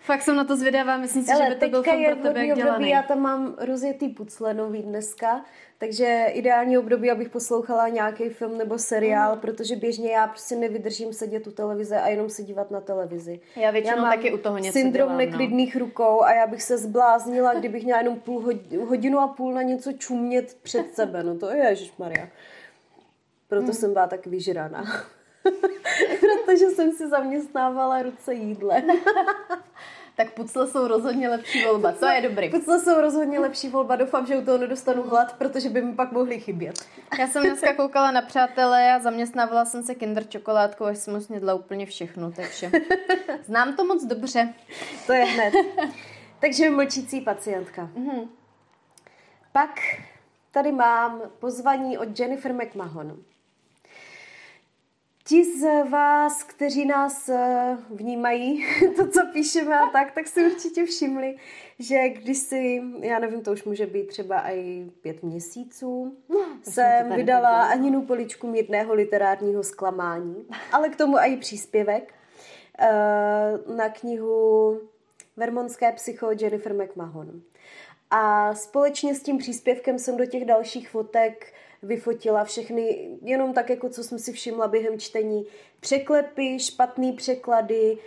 fakt jsem na to zvědavá, myslím si, ale že by to byl film pro tebe jak dělaný. Já tam mám rozjetý puclenový dneska, takže ideální období, abych poslouchala nějaký film nebo seriál, mm. protože běžně já prostě nevydržím sedět u televize a jenom se dívat na televizi. Já většinou já mám taky u toho něco syndrom dělám, neklidných no. rukou a já bych se zbláznila, kdybych měla jenom půl hodinu, hodinu a půl na něco čumět před sebe, no to je ježišmarja. Proto mm. jsem byla tak vyžraná. Protože jsem si zaměstnávala ruce jídle. Tak pucle jsou rozhodně lepší volba. Pucle, to je dobrý. Pucle jsou rozhodně lepší volba. Doufám, že u toho nedostanu hlad, protože by mi pak mohly chybět. Já jsem dneska koukala na Přátelé a zaměstnávala jsem se Kinder čokoládkou, až jsem snědla úplně všechno. Takže znám to moc dobře. To je hned. Takže Mlčící pacientka. Mm-hmm. Pak tady mám pozvání od Jennifer McMahon. Ti z vás, kteří nás vnímají, to, co píšeme a tak, tak si určitě všimli, že když si, já nevím, to už může být třeba i pět měsíců, no, jsem vydala Aninu poličku mírného literárního zklamání, ale k tomu i příspěvek na knihu Vermontské psycho Jennifer McMahon. A společně s tím příspěvkem jsem do těch dalších fotek vyfotila všechny, jenom tak, jako co jsem si všimla během čtení, překlepy, špatný překlady,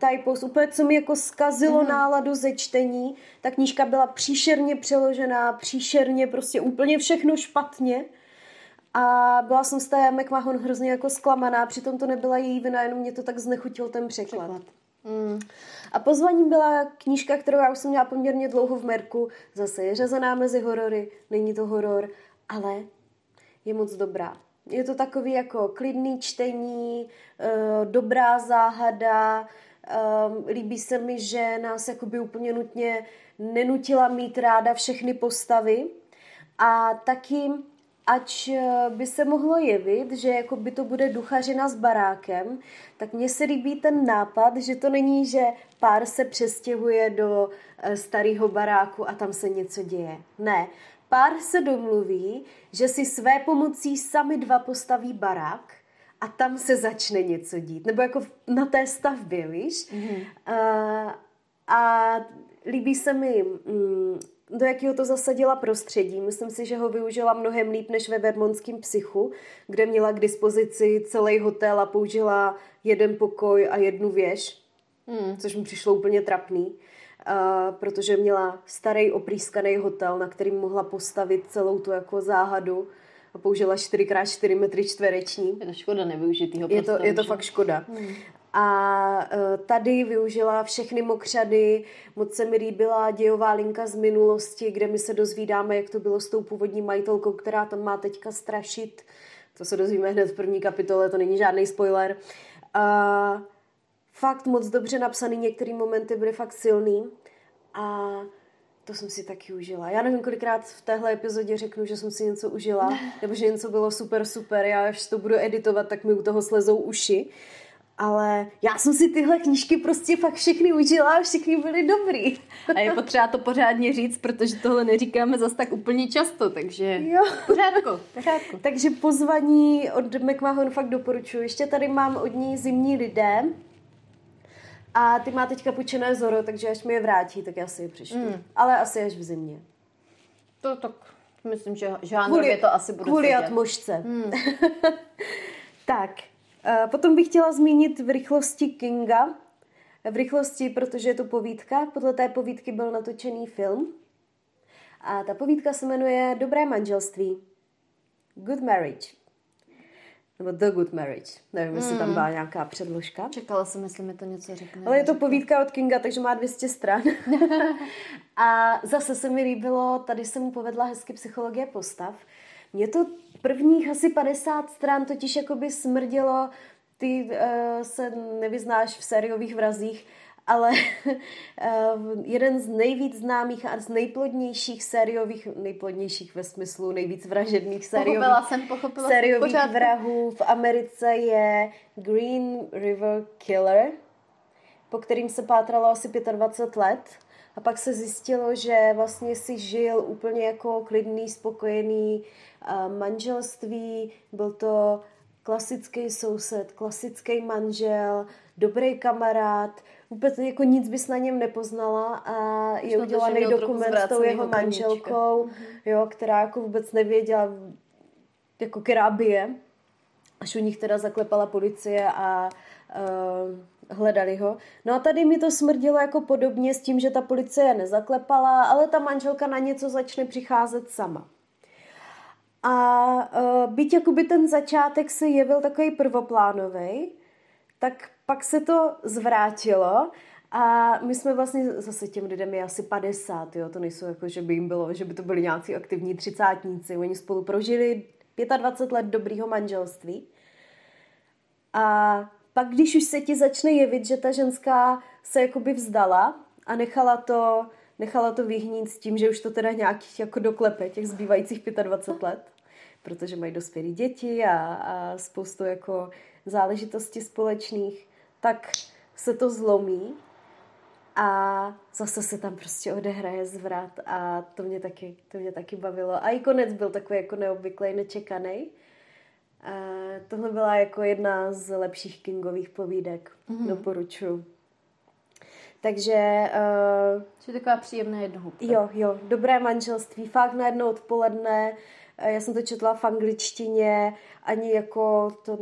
typos, úplně co mi jako zkazilo mm. náladu ze čtení. Ta knížka byla příšerně přeložená, příšerně, prostě úplně všechno špatně. A byla jsem z té McMahon hrozně jako zklamaná, přitom to nebyla její vina, jenom mě to tak znechutil ten překlad. překlad. Mm. A pozvaním byla knížka, kterou já už jsem měla poměrně dlouho v merku, zase je řazená mezi horory, není to horor, ale je moc dobrá. Je to takový jako klidný čtení, dobrá záhada, líbí se mi, že nás jakoby úplně nutně nenutila mít ráda všechny postavy a taky, ač by se mohlo jevit, že jakoby to bude duchařina s barákem, tak mně se líbí ten nápad, že to není, že pár se přestěhuje do starého baráku a tam se něco děje. Ne. Pár se domluví, že si své pomocí sami dva postaví barák a tam se začne něco dít. Nebo jako na té stavbě, víš? Mm-hmm. A, a líbí se mi, do jakého to zasadila prostředí. Myslím si, že ho využila mnohem líp než ve Vermontském psychu, kde měla k dispozici celý hotel a použila jeden pokoj a jednu věž, mm. což mi přišlo úplně trapný. protože měla starý oprýskaný hotel, na kterým mohla postavit celou tu jako záhadu a použila čtyři krát čtyři metry čtvereční. Je to škoda nevyužitýho prostoru. Je to, je to fakt škoda. Hmm. A tady využila všechny mokřady, moc se mi líbila dějová linka z minulosti, kde my se dozvídáme, jak to bylo s tou původní majitelkou, která tam má teďka strašit. To se dozvíme hned v první kapitole, to není žádný spoiler. A fakt moc dobře napsaný, některé momenty byly fakt silný a to jsem si taky užila. Já nevím, kolikrát v téhle epizodě řeknu, že jsem si něco užila, nebo že něco bylo super, super, já až to budu editovat, tak mi u toho slezou uši. Ale já jsem si tyhle knížky prostě fakt všechny užila a všechny byly dobrý. A je potřeba to pořádně říct, protože tohle neříkáme zas tak úplně často, takže jo. Pořádku, pořádku. Takže pozvaní od McMahon fakt doporučuji. Ještě tady mám od ní Zimní lidé a ty má teďka půjčené Zoro, takže až mi je vrátí, tak já si je přečtu. Mm. Ale asi až v zimě. To tak myslím, že žánrově to asi bude kvůli atmošce. Mm. Tak. Potom bych chtěla zmínit V rychlosti Kinga. V rychlosti, protože je to povídka. Podle té povídky byl natočený film. A ta povídka se jmenuje Dobré manželství. Good Marriage. Nebo The Good Marriage. Nevím, hmm. jestli tam byla nějaká předložka. Čekala jsem, jestli mi to něco řekne. Ale je to povídka od Kinga, takže má dvě stě stran. A zase se mi líbilo, tady se mu povedla hezky psychologie postav. Mě to prvních asi padesát stran totiž jakoby smrdělo, ty uh, se nevyznáš v sériových vrazích, ale uh, jeden z nejvíc známých a z nejplodnějších sériových, nejplodnějších ve smyslu nejvíc vražedných sériových, jsem, sériových pořád. vrahů v Americe je Green River Killer, po kterým se pátralo asi dvacet pět let. A pak se zjistilo, že vlastně si žil úplně jako klidný, spokojený manželství. Byl to klasický soused, klasický manžel, dobrý kamarád. Vůbec jako nic bys na něm nepoznala a je udělaný dokument s tou jeho manželkou, jo, která jako vůbec nevěděla, jako která bije. Až u nich teda zaklepala policie a uh, hledali ho. No a tady mi to smrdilo jako podobně s tím, že ta policie nezaklepala, ale ta manželka na něco začne přicházet sama. A uh, byť jakoby ten začátek se jevil takový prvoplánový, tak pak se to zvrátilo a my jsme vlastně, zase těm lidem je asi padesát, jo, to nejsou jako, že by jim bylo, že by to byli nějací aktivní třicátníci, oni spolu prožili dvacet pět let dobrýho manželství. A pak, když už se ti začne jevit, že ta ženská se jakoby vzdala a nechala to, nechala to vyhnít s tím, že už to teda nějaký jako doklepe těch zbývajících dvacet pět let, protože mají dospělí děti a, a spoustu jako záležitostí společných, tak se to zlomí a zase se tam prostě odehraje zvrat a to mě taky, to mě taky bavilo. A i konec byl takový jako neobvyklý, nečekaný. A tohle byla jako jedna z lepších Kingových povídek. Mm-hmm. Doporučuji. Takže... Uh, to je taková příjemná jednohubka. Jo, jo. Dobré manželství. Fakt na jedno odpoledne. Já jsem to četla v angličtině. Ani jako to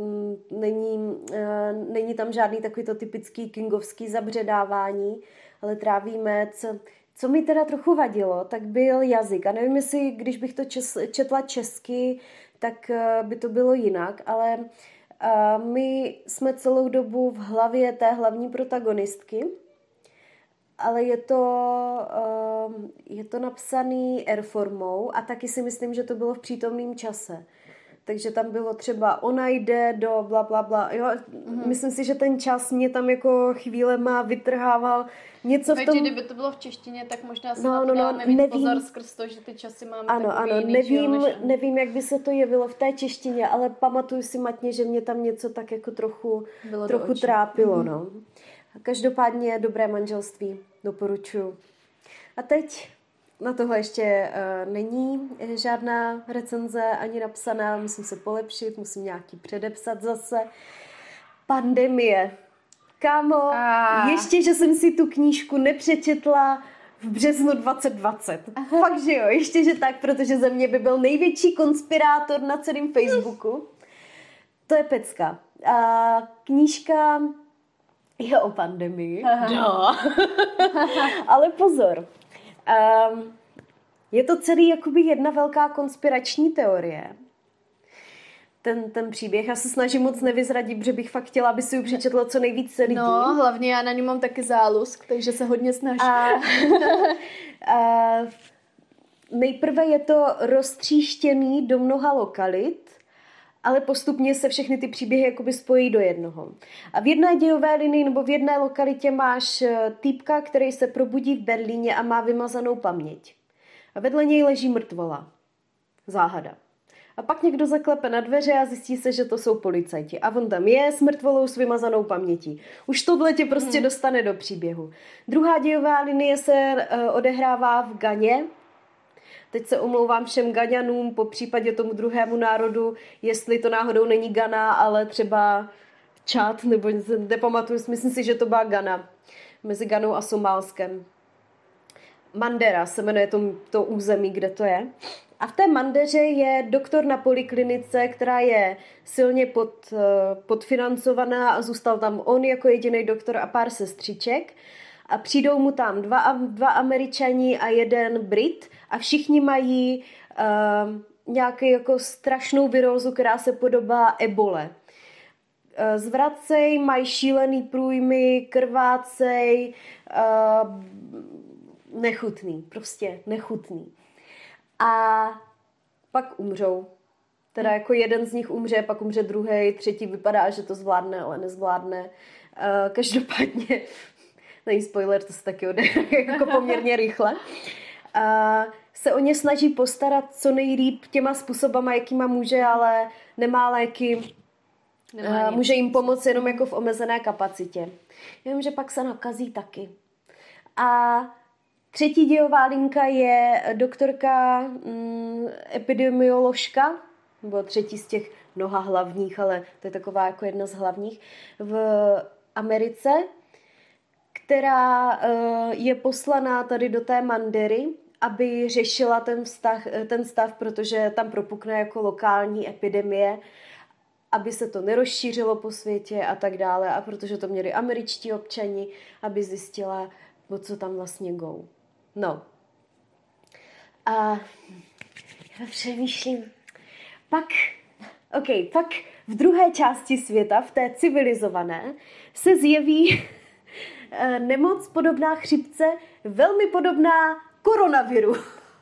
není, uh, není tam žádný takový to typický kingovský zabředávání. Ale trávíme... Co, co mi teda trochu vadilo, tak byl jazyk. A nevím, jestli když bych to čes, četla česky, tak by to bylo jinak, ale my jsme celou dobu v hlavě té hlavní protagonistky, ale je to, je to napsaný R-formou a taky si myslím, že to bylo v přítomném čase. Takže tam bylo třeba ona jde do bla, bla, bla. Jo, mm-hmm. Myslím si, že ten čas mě tam jako chvílema vytrhával něco v tom... Kdyby to bylo v češtině, tak možná se no, na to no, dáme mít pozor skrz to, že ty časy máme ano, takový ano, jiný. Nevím, než... nevím, jak by se to jevilo v té češtině, ale pamatuju si matně, že mě tam něco tak jako trochu, trochu trápilo. Mm-hmm. No. Každopádně Dobré manželství doporučuji. A teď... Na tohle ještě uh, není žádná recenze ani napsaná, musím se polepšit, musím nějaký předepsat zase. Pandemie. Kámo, ah. ještě, že jsem si tu knížku nepřečetla v březnu dva tisíce dvacet. Aha. Fakt, že jo, ještě, že tak, protože ze mě by byl největší konspirátor na celém Facebooku. To je pecka. Uh, knížka je o pandemii. No. Ale pozor. Um, je to celý jakoby jedna velká konspirační teorie. Ten, ten příběh. Já se snažím moc nevyzradit, protože bych fakt chtěla, aby si ji přečetlo co nejvíc lidí. No, hlavně já na něm mám taky zálusk, takže se hodně snažím. A, a, nejprve je to roztříštěný do mnoha lokalit, ale postupně se všechny ty příběhy jakoby spojí do jednoho. A v jedné dějové linii nebo v jedné lokalitě máš týpka, který se probudí v Berlíně a má vymazanou paměť. A vedle něj leží mrtvola. Záhada. A pak někdo zaklepe na dveře a zjistí se, že to jsou policajti. A on tam je s mrtvolou s vymazanou pamětí. Už tohle tě prostě hmm. dostane do příběhu. Druhá dějová linie se uh, odehrává v Ghaně. Teď se omlouvám všem Ghaňanům, po případě tomu druhému národu, jestli to náhodou není Ghana, ale třeba Čad, nebo nepamatuju, myslím si, že to byla Ghana. Mezi Ghanou a Somálskem. Mandera se jmenuje to, to území, kde to je. A v té Mandeře je doktor na poliklinice, která je silně pod, podfinancovaná a zůstal tam on jako jediný doktor a pár sestřiček. A přijdou mu tam dva, dva Američani a jeden Brit a všichni mají uh, nějakou jako strašnou virózu, která se podobá ebole. Uh, zvracej, mají šílený průjmy, krvácej, uh, nechutný, prostě nechutný. A pak umřou. Teda jako jeden z nich umře, pak umře druhý, třetí vypadá, že to zvládne, ale nezvládne. Uh, každopádně, není spoiler, to se taky odehraje jako poměrně rychle. Uh, se o ně snaží postarat co nejlíp těma způsobama, jakýma může, ale nemá léky. Nemá uh, může jim pomoct jenom jako v omezené kapacitě. Jenom, že pak se nakazí taky. A třetí dějová linka je doktorka mm, epidemioložka, nebo třetí z těch mnoha hlavních, ale to je taková jako jedna z hlavních, v Americe, která uh, je poslaná tady do té Mandery, aby řešila ten, vztah, ten stav, protože tam propukne jako lokální epidemie, aby se to nerozšířilo po světě a tak dále. A protože to měli američtí občani, aby zjistila, o co tam vlastně go. No. A já přemýšlím. Pak, ok, pak v druhé části světa, v té civilizované, se zjeví nemoc podobná chřipce, velmi podobná koronaviru.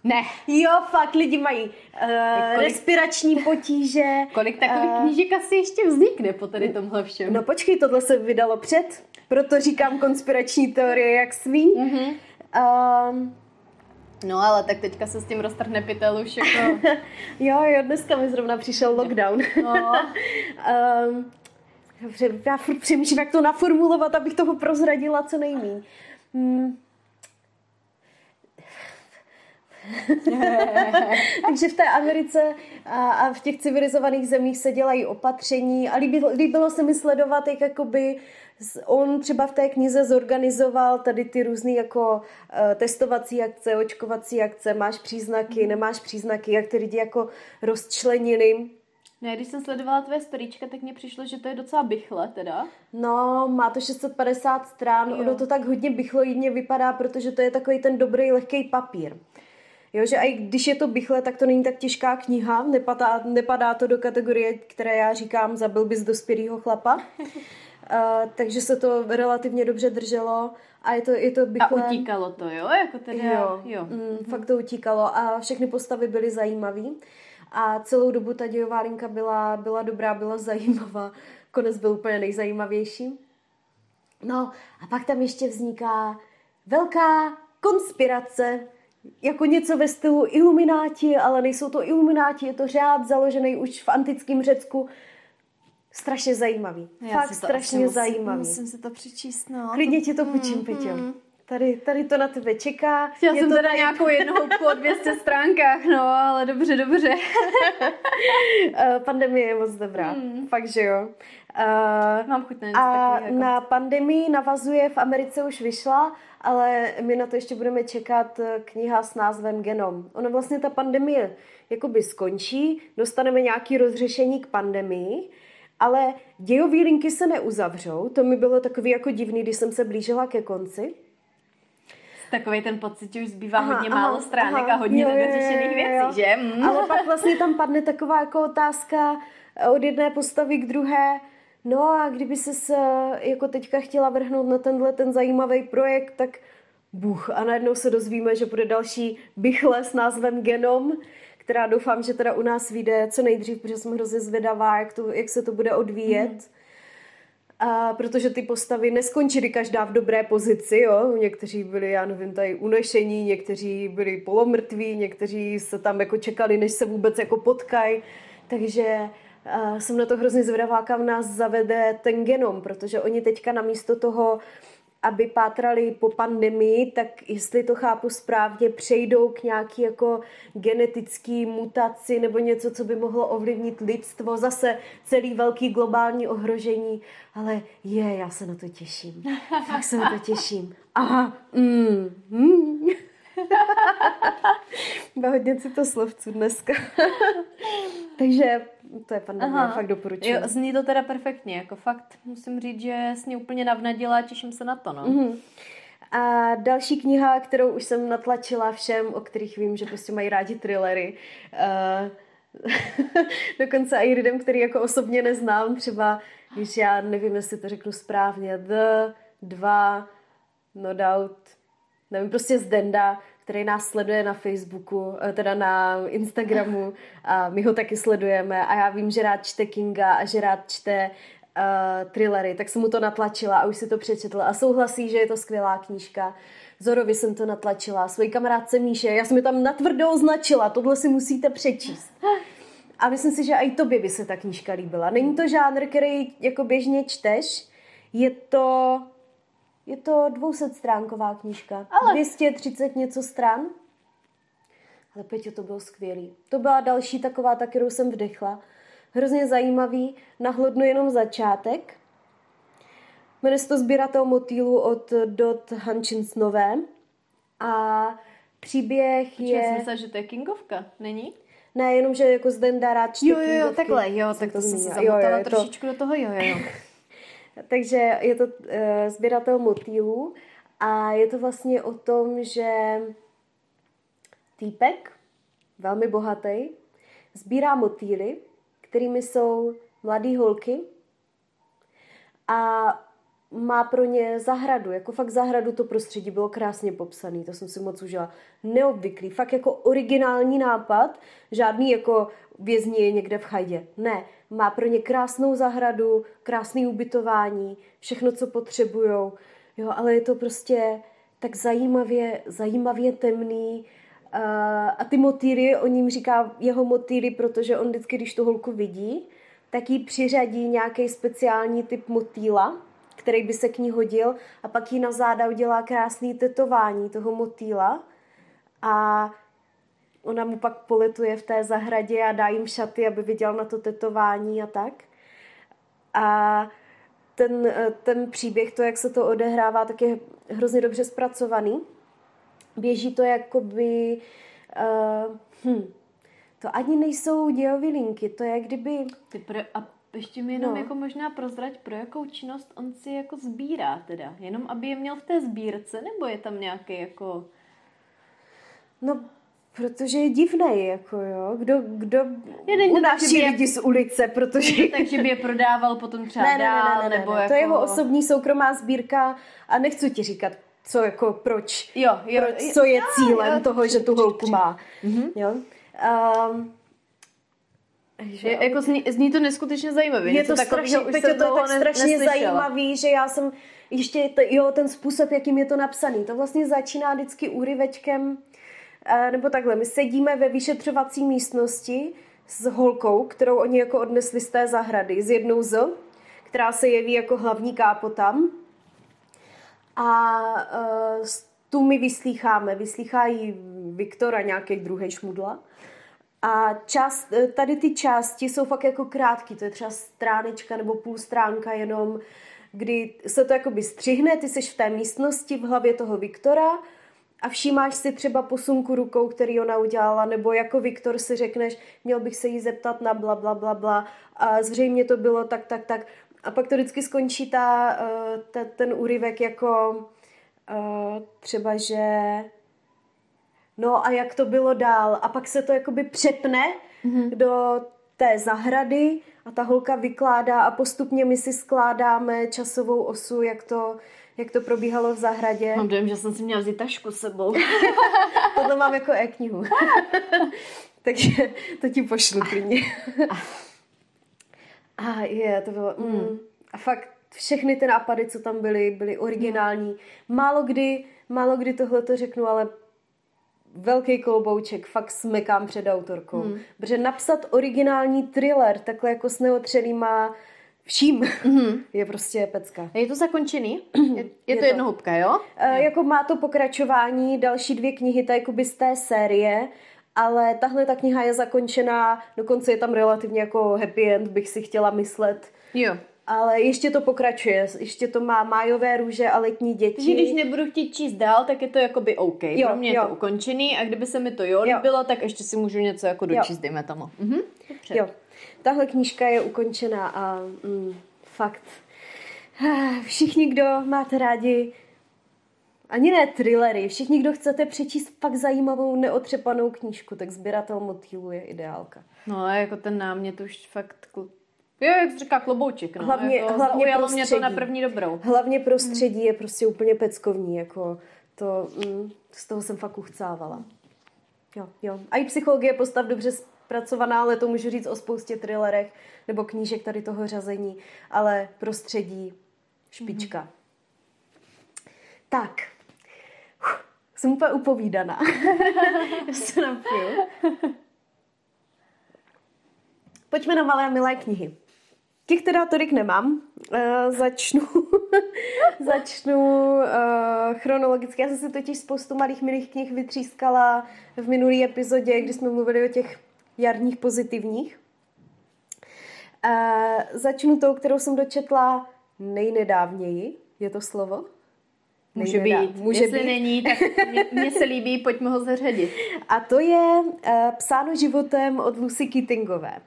Ne. Jo, fakt, lidi mají uh, kolik, respirační potíže. Kolik takových uh, knížek asi ještě vznikne po tady tomhle všem? No počkej, tohle se vydalo před, proto říkám konspirační teorie jak svín. Mm-hmm. Um, no ale tak teďka se s tím roztrhne pytel už jako... jo, jo, dneska mi zrovna přišel lockdown. No. um, já furt přemýšlím, jak to naformulovat, abych toho prozradila co nejméně. Hmm. Takže v té Americe a, a v těch civilizovaných zemích se dělají opatření a líbilo, líbilo se mi sledovat, jak jakoby on třeba v té knize zorganizoval tady ty různý jako uh, testovací akce, očkovací akce, máš příznaky, nemáš příznaky, jak ty lidi jako rozčlenili. No, když jsem sledovala tvé storíčka, tak mně přišlo, že to je docela bychle teda. No, má to šest set padesát strán, jo. Ono to tak hodně bychloidně vypadá, protože to je takový ten dobrý, lehký papír. Jo, že i když je to bychle, tak to není tak těžká kniha, nepadá, nepadá to do kategorie, které já říkám za blbys dospělýho chlapa. uh, takže se to relativně dobře drželo a je to, je to bychle. A utíkalo to, jo? Jako teda, jo, jo. Mm, mm. Fakt to utíkalo a všechny postavy byly zajímavý. A celou dobu ta dějová linka byla, byla dobrá, byla zajímavá. Konec byl úplně nejzajímavější. No a pak tam ještě vzniká velká konspirace, jako něco ve stylu ilumináti, ale nejsou to ilumináti, je to řád založený už v antickém Řecku. Strašně zajímavý. Já fakt strašně musím, zajímavý. Musím se to přečíst, no. Klidně ti to půjčím, mm, Peťo. Mm. Tady, tady to na tebe čeká. Chtěla jsem teda tady... nějakou jednou po dvě stě stránkách, no, ale dobře, dobře. Pandemie je moc dobrá, hmm. fakt, že jo. Uh, Mám chuť na něco takového. Jako... Na pandemii navazuje, v Americe už vyšla, ale my na to ještě budeme čekat kniha s názvem Genom. Ono vlastně ta pandemie jakoby skončí, dostaneme nějaké rozřešení k pandemii, ale dějové linky se neuzavřou. To mi bylo takový jako divný, když jsem se blížila ke konci. Takový ten pocit, že už zbývá aha, hodně aha, málo stránek aha, a hodně nedořešených věcí, jo. že? Mm. Ale pak vlastně tam padne taková jako otázka od jedné postavy k druhé. No a kdyby ses jako teďka chtěla vrhnout na tenhle ten zajímavý projekt, tak bůh. A najednou se dozvíme, že bude další bichle s názvem Genom, která doufám, že teda u nás vyjde co nejdřív, protože jsem hrozně zvědavá, jak, to, jak se to bude odvíjet. Mm. A protože ty postavy neskončily každá v dobré pozici, jo. Někteří byli, já nevím, tady unešení, někteří byli polomrtví, někteří se tam jako čekali, než se vůbec jako potkají. Takže uh, jsem na to hrozně zvědavá, kam nás zavede ten Genom, protože oni teďka namísto toho, aby pátrali po pandemii, tak jestli to chápu správně, přejdou k nějaký jako genetický mutaci nebo něco, co by mohlo ovlivnit lidstvo. Zase celý velký globální ohrožení. Ale je, já se na to těším. Fakt se na to těším. Aha. Mm. Mm. Hodně si to slovců dneska. Takže to je pandemie, Aha. fakt doporučuji. Jo, zní to teda perfektně, jako fakt musím říct, že sní úplně navnadila, těším se na to, no. Mm-hmm. A další kniha, kterou už jsem natlačila všem, o kterých vím, že prostě mají rádi thrillery. Uh, dokonce i lidem, který jako osobně neznám, třeba, když já nevím, jestli to řeknu správně, The, dva, No Doubt, nevím, prostě z Denda, který nás sleduje na Facebooku, teda na Instagramu a my ho taky sledujeme a já vím, že rád čte Kinga a že rád čte uh, thrillery, tak jsem mu to natlačila a už si to přečetla a souhlasí, že je to skvělá knížka. Zorovi jsem to natlačila, svojí kamarádce Míše, já jsem mi tam natvrdo označila, tohle si musíte přečíst. A myslím si, že i tobě by se ta knížka líbila. Není to žánr, který jako běžně čteš, je to... Je to dvousetstránková knížka. Ale... dvě stě třicet něco stran. Ale Peťo, to bylo skvělý. To byla další taková, ta, kterou jsem vdechla. Hrozně zajímavý. Nahlodnu jenom začátek. Jmenuje se to Sběratel motýlů od Dot Hutchinsové. A příběh je... Počkej, jsem myslela, že to je Kingovka, není? Ne, jenom, že jako Zdenda rád čte jo, jo, Kingovky. Takhle, jo, tak to jsem si zamotala trošičku to... do toho, jo, jo, jo. Takže je to e, Sběratel motýlů a je to vlastně o tom, že týpek, velmi bohatý, sbírá motýly, kterými jsou mladý holky a má pro ně zahradu, jako fakt zahradu, to prostředí bylo krásně popsané, to jsem si moc užila. Neobvyklý, fakt jako originální nápad, žádný jako vězni je někde v chajdě, ne. Má pro ně krásnou zahradu, krásné ubytování, všechno, co potřebujou. Jo, ale je to prostě tak zajímavě, zajímavě temný. Uh, a ty motýly, on jim říká jeho motýly, protože on vždycky, když tu holku vidí, tak jí přiřadí nějaký speciální typ motýla, který by se k ní hodil a pak jí na záda udělá krásné tetování toho motýla a ona mu pak poletuje v té zahradě a dá jim šaty, aby viděl na to tetování a tak. A ten, ten příběh, to, jak se to odehrává, tak je hrozně dobře zpracovaný. Běží to jakoby... Uh, hm, to ani nejsou dějové linky, to je kdyby... Ty pre, a ještě mi jenom no. jako možná prozrať, pro jakou činnost on si jako sbírá teda. Jenom aby je měl v té sbírce, nebo je tam nějaký jako... No... Protože je divnej, jako jo. Kdo, kdo unáší lidi je... z ulice, protože... Takže by je prodával potom třeba ne, ne, ne, ne, dál, ne, ne, nebo ne. Jako... To je jeho osobní soukromá sbírka a nechci ti říkat, co jako, proč, jo, jo, proč co je jo, cílem jo, toho, že tu holku má. Mhm. Jo. Um, Je, jako zní, zní to neskutečně zajímavé. Je to strašně, Peťo, to je tak strašně zajímavý, že já jsem ještě, t, jo, ten způsob, jakým je to napsaný, to vlastně začíná vždycky úryvečkem. Nebo takhle, my sedíme ve vyšetřovací místnosti s holkou, kterou oni jako odnesli z té zahrady, s jednou z, která se jeví jako hlavní kápo tam. A uh, tu my vyslýcháme, vyslýchá jí Viktora, nějaký druhý šmudla. A část, tady ty části jsou fakt jako krátké, to je třeba stránečka nebo půl stránka jenom, kdy se to jakoby střihne, ty seš v té místnosti v hlavě toho Viktora, a všímáš si třeba posunku rukou, který ona udělala, nebo jako Viktor si řekneš, měl bych se jí zeptat na bla, bla, bla, bla a zřejmě to bylo tak, tak, tak. A pak to vždycky skončí ta, ta, ten úryvek jako třeba, že no a jak to bylo dál. A pak se to jakoby přepne mm-hmm. do té zahrady a ta holka vykládá a postupně my si skládáme časovou osu, jak to, jak to probíhalo v zahradě. Mám dojem, že jsem si měla vzít tašku s sebou. Tohle mám jako e-knihu. Takže to ti pošlu klidně. A je, to bylo... Mm. Mm. A fakt všechny ty nápady, co tam byly, byly originální. Málo kdy, málo kdy tohle to řeknu, ale velký kloubouček, fakt smekám před autorkou. Hmm. Protože napsat originální thriller, takhle jako s neotřelýma vším, hmm. je prostě pecka. Je to zakončený? Je, je, je to, to jednohubka, jo? E, jako má to pokračování, další dvě knihy, ta jakoby z té série, ale tahle ta kniha je zakončená, dokonce je tam relativně jako happy end, bych si chtěla myslet. Jo. Ale ještě to pokračuje, ještě to má májové růže a letní děti. Takže když nebudu chtít číst dál, tak je to jakoby OK. Jo, pro mě jo. je to ukončený a kdyby se mi to jo líbilo, tak ještě si můžu něco jako dočíst, dejme tomu. Mhm. Jo, tahle knížka je ukončená a mm, fakt všichni, kdo máte rádi ani ne thrillery, všichni, kdo chcete přečíst fakt zajímavou, neotřepanou knížku, tak Sběratel motýlů je ideálka. No ale jako ten námět už fakt... Jo, jak jsi říká, klobouček. No. Hlavně, jako, hlavně prostředí. Mě to na první dobrou. Hlavně prostředí mm. je prostě úplně peckovní. Jako to, mm, z toho jsem fakt uchcávala. Jo, jo. A i psychologie postav dobře zpracovaná, ale to můžu říct o spoustě thrillerech nebo knížek tady toho řazení. Ale prostředí, špička. Mm. Tak. Uf, jsem úplně upovídaná. Já se napiju. Pojďme na malé a milé knihy. Těch teda tolik nemám. E, začnu začnu e, chronologicky. Já jsem si totiž spoustu malých milých knih vytřískala v minulý epizodě, kdy jsme mluvili o těch jarních pozitivních. E, začnu tou, kterou jsem dočetla nejnedávněji. Je to slovo? Může Nejnedá... být. Může Jestli být. Není, tak mně se líbí, pojďme ho zařadit. A to je e, Psáno životem od Lucy Keatingové.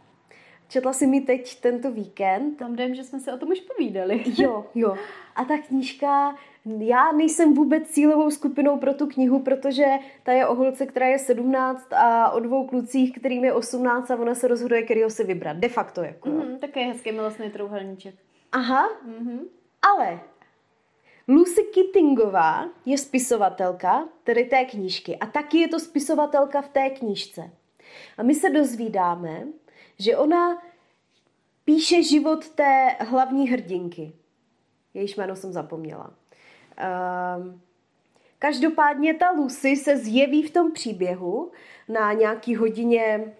Četla si mi teď tento víkend. Tam dojem, že jsme se o tom už povídali. Jo, jo. A ta knížka, já nejsem vůbec cílovou skupinou pro tu knihu, protože ta je o holce, která je sedmnáct a o dvou klucích, kterým je osmnáct a ona se rozhoduje, kterýho si vybrat. De facto jako. Mm, tak je hezký milostný trouhelníček. Aha. Mm-hmm. Ale Lucy Keatingová je spisovatelka tedy té knížky a taky je to spisovatelka v té knížce. A my se dozvídáme, že ona píše život té hlavní hrdinky. Jejíž jméno jsem zapomněla. Ehm, každopádně ta Lucy se zjeví v tom příběhu na nějaký hodině,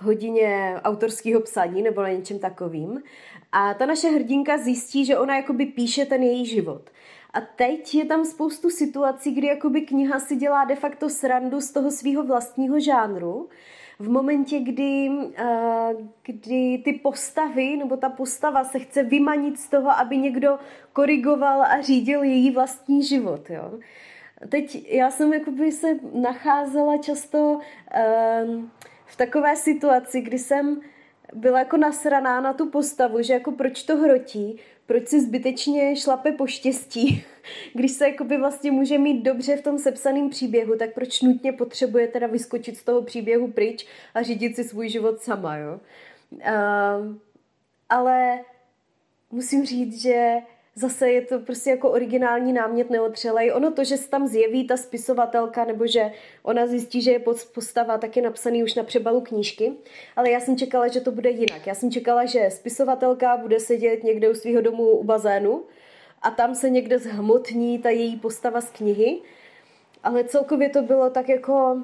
hodině autorského psaní nebo na něčem takovým. A ta naše hrdinka zjistí, že ona jakoby píše ten její život. A teď je tam spoustu situací, kdy jakoby kniha si dělá de facto srandu z toho svého vlastního žánru. V momentě, kdy, kdy ty postavy, nebo ta postava se chce vymanit z toho, aby někdo korigoval a řídil její vlastní život. Jo. Teď já jsem jakoby se nacházela často v takové situaci, kdy jsem byla jako nasraná na tu postavu, že jako proč to hrotí, proč si zbytečně šlape po štěstí, když se jakoby vlastně může mít dobře v tom sepsaném příběhu, tak proč nutně potřebuje teda vyskočit z toho příběhu pryč a řídit si svůj život sama, jo. Uh, ale musím říct, že zase je to prostě jako originální námět neotřelej. Ono to, že se tam zjeví ta spisovatelka, nebo že ona zjistí, že je postava, tak je napsaný už na přebalu knížky. Ale já jsem čekala, že to bude jinak. Já jsem čekala, že spisovatelka bude sedět někde u svého domu u bazénu a tam se někde zhmotní ta její postava z knihy. Ale celkově to bylo tak jako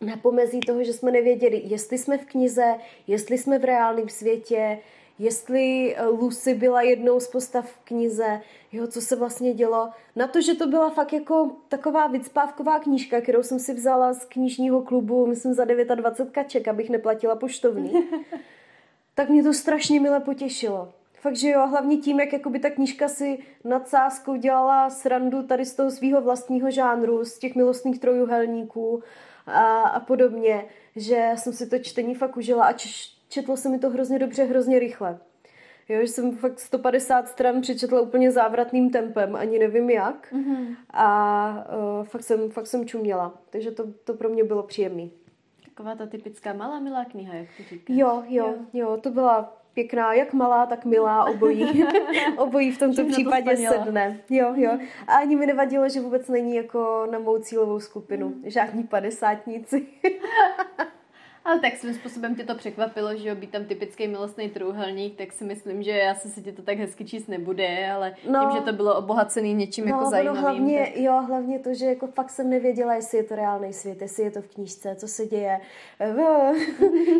na pomezí toho, že jsme nevěděli, jestli jsme v knize, jestli jsme v reálném světě, jestli Lucy byla jednou z postav v knize, jo, co se vlastně dělo. Na to, že to byla fakt jako taková vycpávková knížka, kterou jsem si vzala z knižního klubu, myslím za dvacet devět kaček, abych neplatila poštovní, tak mě to strašně mile potěšilo. Fakt, že jo, a hlavně tím, jak jakoby ta knížka si nad sázkou dělala srandu tady z toho svého vlastního žánru, z těch milostných trojuhelníků a, a podobně, že jsem si to čtení fakt užila a č- četlo se mi to hrozně dobře, hrozně rychle. Jo, že jsem fakt sto padesát stran přečetla úplně závratným tempem, ani nevím jak. Mm-hmm. A uh, fakt, jsem, fakt jsem čuměla, takže to, to pro mě bylo příjemný. Taková ta typická malá milá kniha, jak ty říkáš. Jo, jo, jo, jo, to byla pěkná, jak malá, tak milá, obojí. Obojí v tomto případě sedne. Jo, jo. A ani mi nevadilo, že vůbec není jako na mou cílovou skupinu. Mm. Žádní padesátníci. Ale tak svým způsobem tě to překvapilo, že jo, být tam typický milostný trůhelník, tak si myslím, že asi se ti to tak hezky číst nebude, ale no, tím, že to bylo obohacený něčím no, jako zajímavým. No hlavně, tak... jo, hlavně to, že jako fakt jsem nevěděla, jestli je to reálný svět, jestli je to v knížce, co se děje.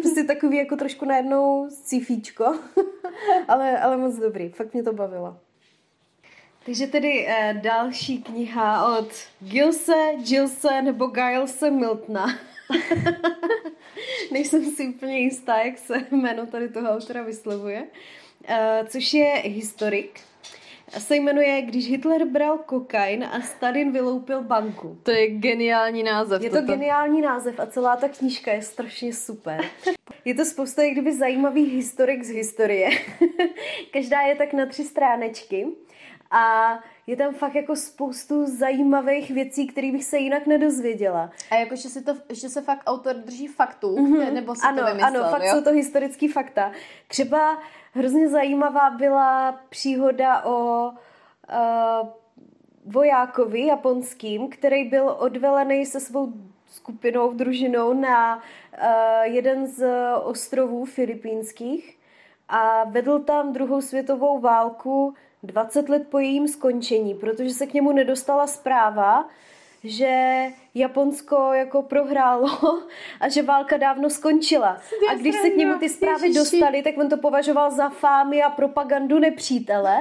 Prostě takový jako trošku najednou sci-fíčko, ale, ale moc dobrý, fakt mě to bavilo. Takže tedy eh, další kniha od Gilse, Gilse nebo Gilese Miltona. Nejsem si úplně jistá, jak se jméno tady toho autora vyslovuje, uh, což je historik. Se jmenuje Když Hitler bral kokain a Stalin vyloupil banku. To je geniální název. Je toto. to geniální název a celá ta knížka je strašně super. Je to spousta jak kdyby zajímavých historik z historie. Každá je tak na tři stránečky a je tam fakt jako spoustu zajímavých věcí, které bych se jinak nedozvěděla. A jako, že, si to, že se fakt autor drží faktů, mm-hmm. nebo si ano, to vymyslel, Ano, fakt jo? Jsou to historický fakta. Třeba hrozně zajímavá byla příhoda o uh, vojákovi japonským, který byl odvelený se svou skupinou, družinou na uh, jeden z ostrovů filipínských a vedl tam druhou světovou válku dvacet let po jejím skončení, protože se k němu nedostala zpráva, že Japonsko jako prohrálo a že válka dávno skončila. A když se k němu ty zprávy dostaly, tak on to považoval za fámy a propagandu nepřítele.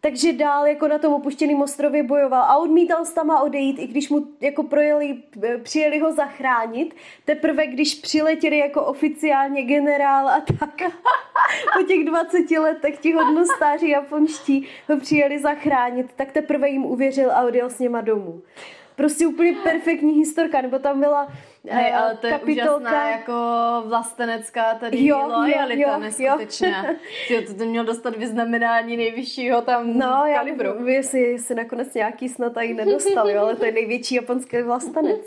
Takže dál jako na tom opuštěném ostrově bojoval a odmítal s tama odejít, i když mu jako projeli, přijeli ho zachránit. Teprve když přiletěli jako oficiálně generál a tak. Po těch dvaceti letech ti hodnostáři japonští ho přijeli zachránit, tak teprve jim uvěřil a odjel s něma domů. Prostě úplně perfektní historka, nebo tam byla Hej, ale to je kapitolka. Úžasná jako vlastenecká tady loajalita neskutečná. Tyjo, to, to mělo dostat vyznamenání nejvyššího tam no, kalibru. No, jestli se nakonec nějaký snad tady nedostal, jo, ale to je největší japonský vlastenec.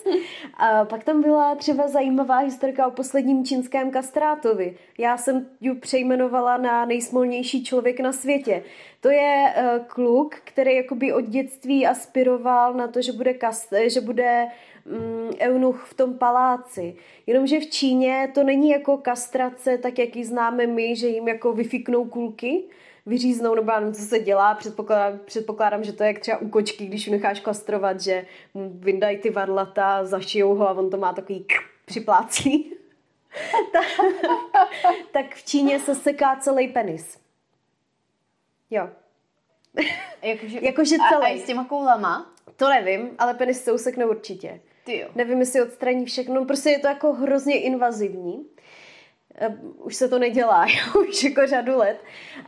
A pak tam byla třeba zajímavá historka o posledním čínském kastrátovi. Já jsem ji přejmenovala na nejsmolnější člověk na světě. To je uh, kluk, který jakoby od dětství aspiroval na to, že bude, kast, že bude um, eunuch v tom paláci. Jenomže v Číně to není jako kastrace, tak jak ji známe my, že jim jako vyfiknou kulky, vyříznou, nebo ano, co se dělá. Předpokládám, předpokládám, že to je jak třeba u kočky, když ji necháš kastrovat, že vyndají ty varlata, zašijou ho a on to má takový připlácí. Tak v Číně se seká celý penis. Jo. Jakože, Jakože celý. A, a s těma koulama? To nevím, ale penis se usekne určitě. Tyjo. Nevím, jestli odstraní všechno. Prostě je to jako hrozně invazivní. Už se to nedělá, jo? Už jako řadu let.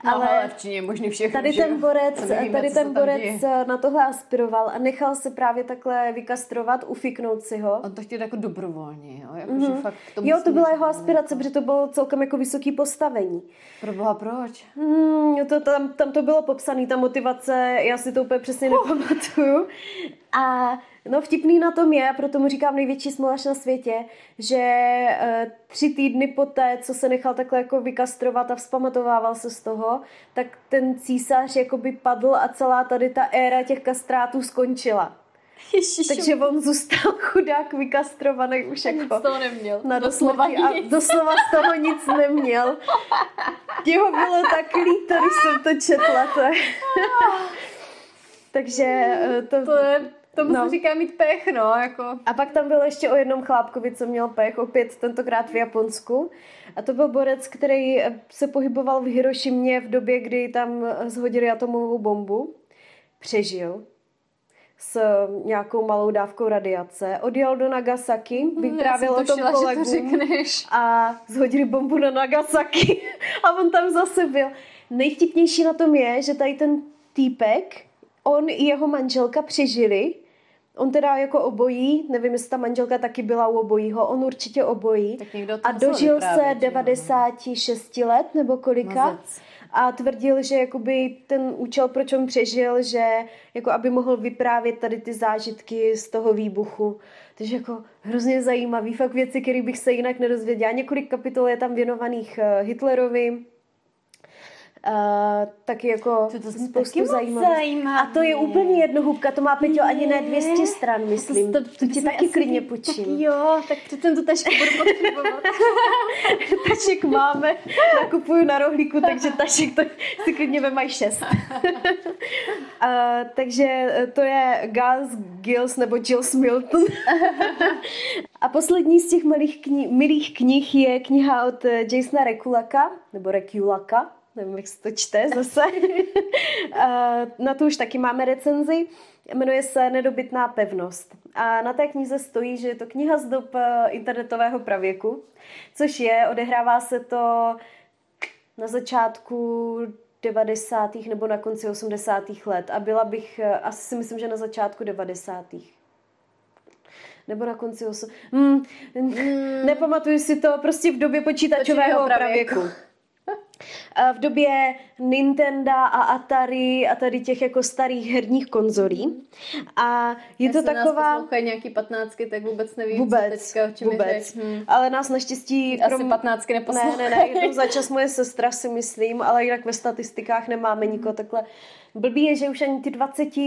No, ale, ale v Číně je možný všechno. Tady ten borec, nevíme, tady ten borec na tohle aspiroval a nechal se právě takhle vykastrovat, ufiknout si ho. On to chtěl jako dobrovolně. Jo, jako, mm-hmm. že fakt tomu jo to byla jeho aspirace, protože to bylo celkem jako vysoké postavení. Proboha, proč? Hmm, to, tam, tam to bylo popsané, ta motivace, já si to úplně přesně oh. nepamatuju. A no vtipný na tom je, proto mu říkám největší smolař na světě, že e, tři týdny poté, co se nechal takhle jako vykastrovat a vzpamatovával se z toho, tak ten císař jakoby padl a celá tady ta éra těch kastrátů skončila. Ježišu. Takže on zůstal chudák vykastrovaný už jako. Z toho neměl. Na doslova a doslova z toho nic neměl. Těho bylo tak líto, když jsem to četla. To Takže to... to je... Tomu no. se říká mít pech, no, jako. A pak tam bylo ještě o jednom chlápkovi, co měl pech, opět tentokrát v Japonsku. A to byl borec, který se pohyboval v Hirošimě v době, kdy tam zhodili atomovou bombu. Přežil s nějakou malou dávkou radiace. Odjel do Nagasaki, vyprávěl o tom kolegům. To a zhodili bombu na Nagasaki. A on tam zase byl. nejvtipnější na tom je, že tady ten týpek, on i jeho manželka přežili. On teda jako obojí, nevím, jestli ta manželka taky byla u obojího, on určitě obojí. A dožil se devadesát šest no. let nebo kolika. Mazec. A tvrdil, že jakoby ten účel, proč on přežil, že jako aby mohl vyprávět tady ty zážitky z toho výbuchu. Takže jako hrozně zajímavý, fakt věci, které bych se jinak nedozvěděla. Několik kapitol je tam věnovaných Hitlerovi. Uh, taky jako to spoustu zajímavých. A to je úplně jednohubka, to má Peťo ani ne dvě stě stran, myslím. To, to, to, to ti taky klidně počím. Tak jo, tak přece tu tašku budu potřebovat. Tašek máme, nakupuju na rohlíku, takže tašek to si klidně vemají šest. uh, takže to je Giles, Giles nebo Giles Milton. A poslední z těch malých kni- milých knih je kniha od Jasona Rekulaka, nebo Rekulaka, nevím, jak se to čte zase. Na to už taky máme recenzi. Jmenuje se Nedobytná pevnost. A na té knize stojí, že je to kniha z dob internetového pravěku, což je, odehrává se to na začátku devadesátých nebo na konci osmdesátých let. A byla bych, asi si myslím, že na začátku devadesátých nebo na konci osm... Hmm, nepamatuju si to, prostě v době počítačového pravěku. V době Nintendo a Atari a tady těch jako starých herních konzolí. A je Jestli to taková... nás poslouchají nějaký patnáctky, tak vůbec nevím, vůbec, co teďka, o čem vůbec. Hmm. Ale nás naštěstí... Asi krom... patnáctky neposlouchají. Ne, ne, ne, jednou za čas moje sestra, si myslím, ale jinak ve statistikách nemáme nikoho takhle. Blbý je, že už ani ty dvacet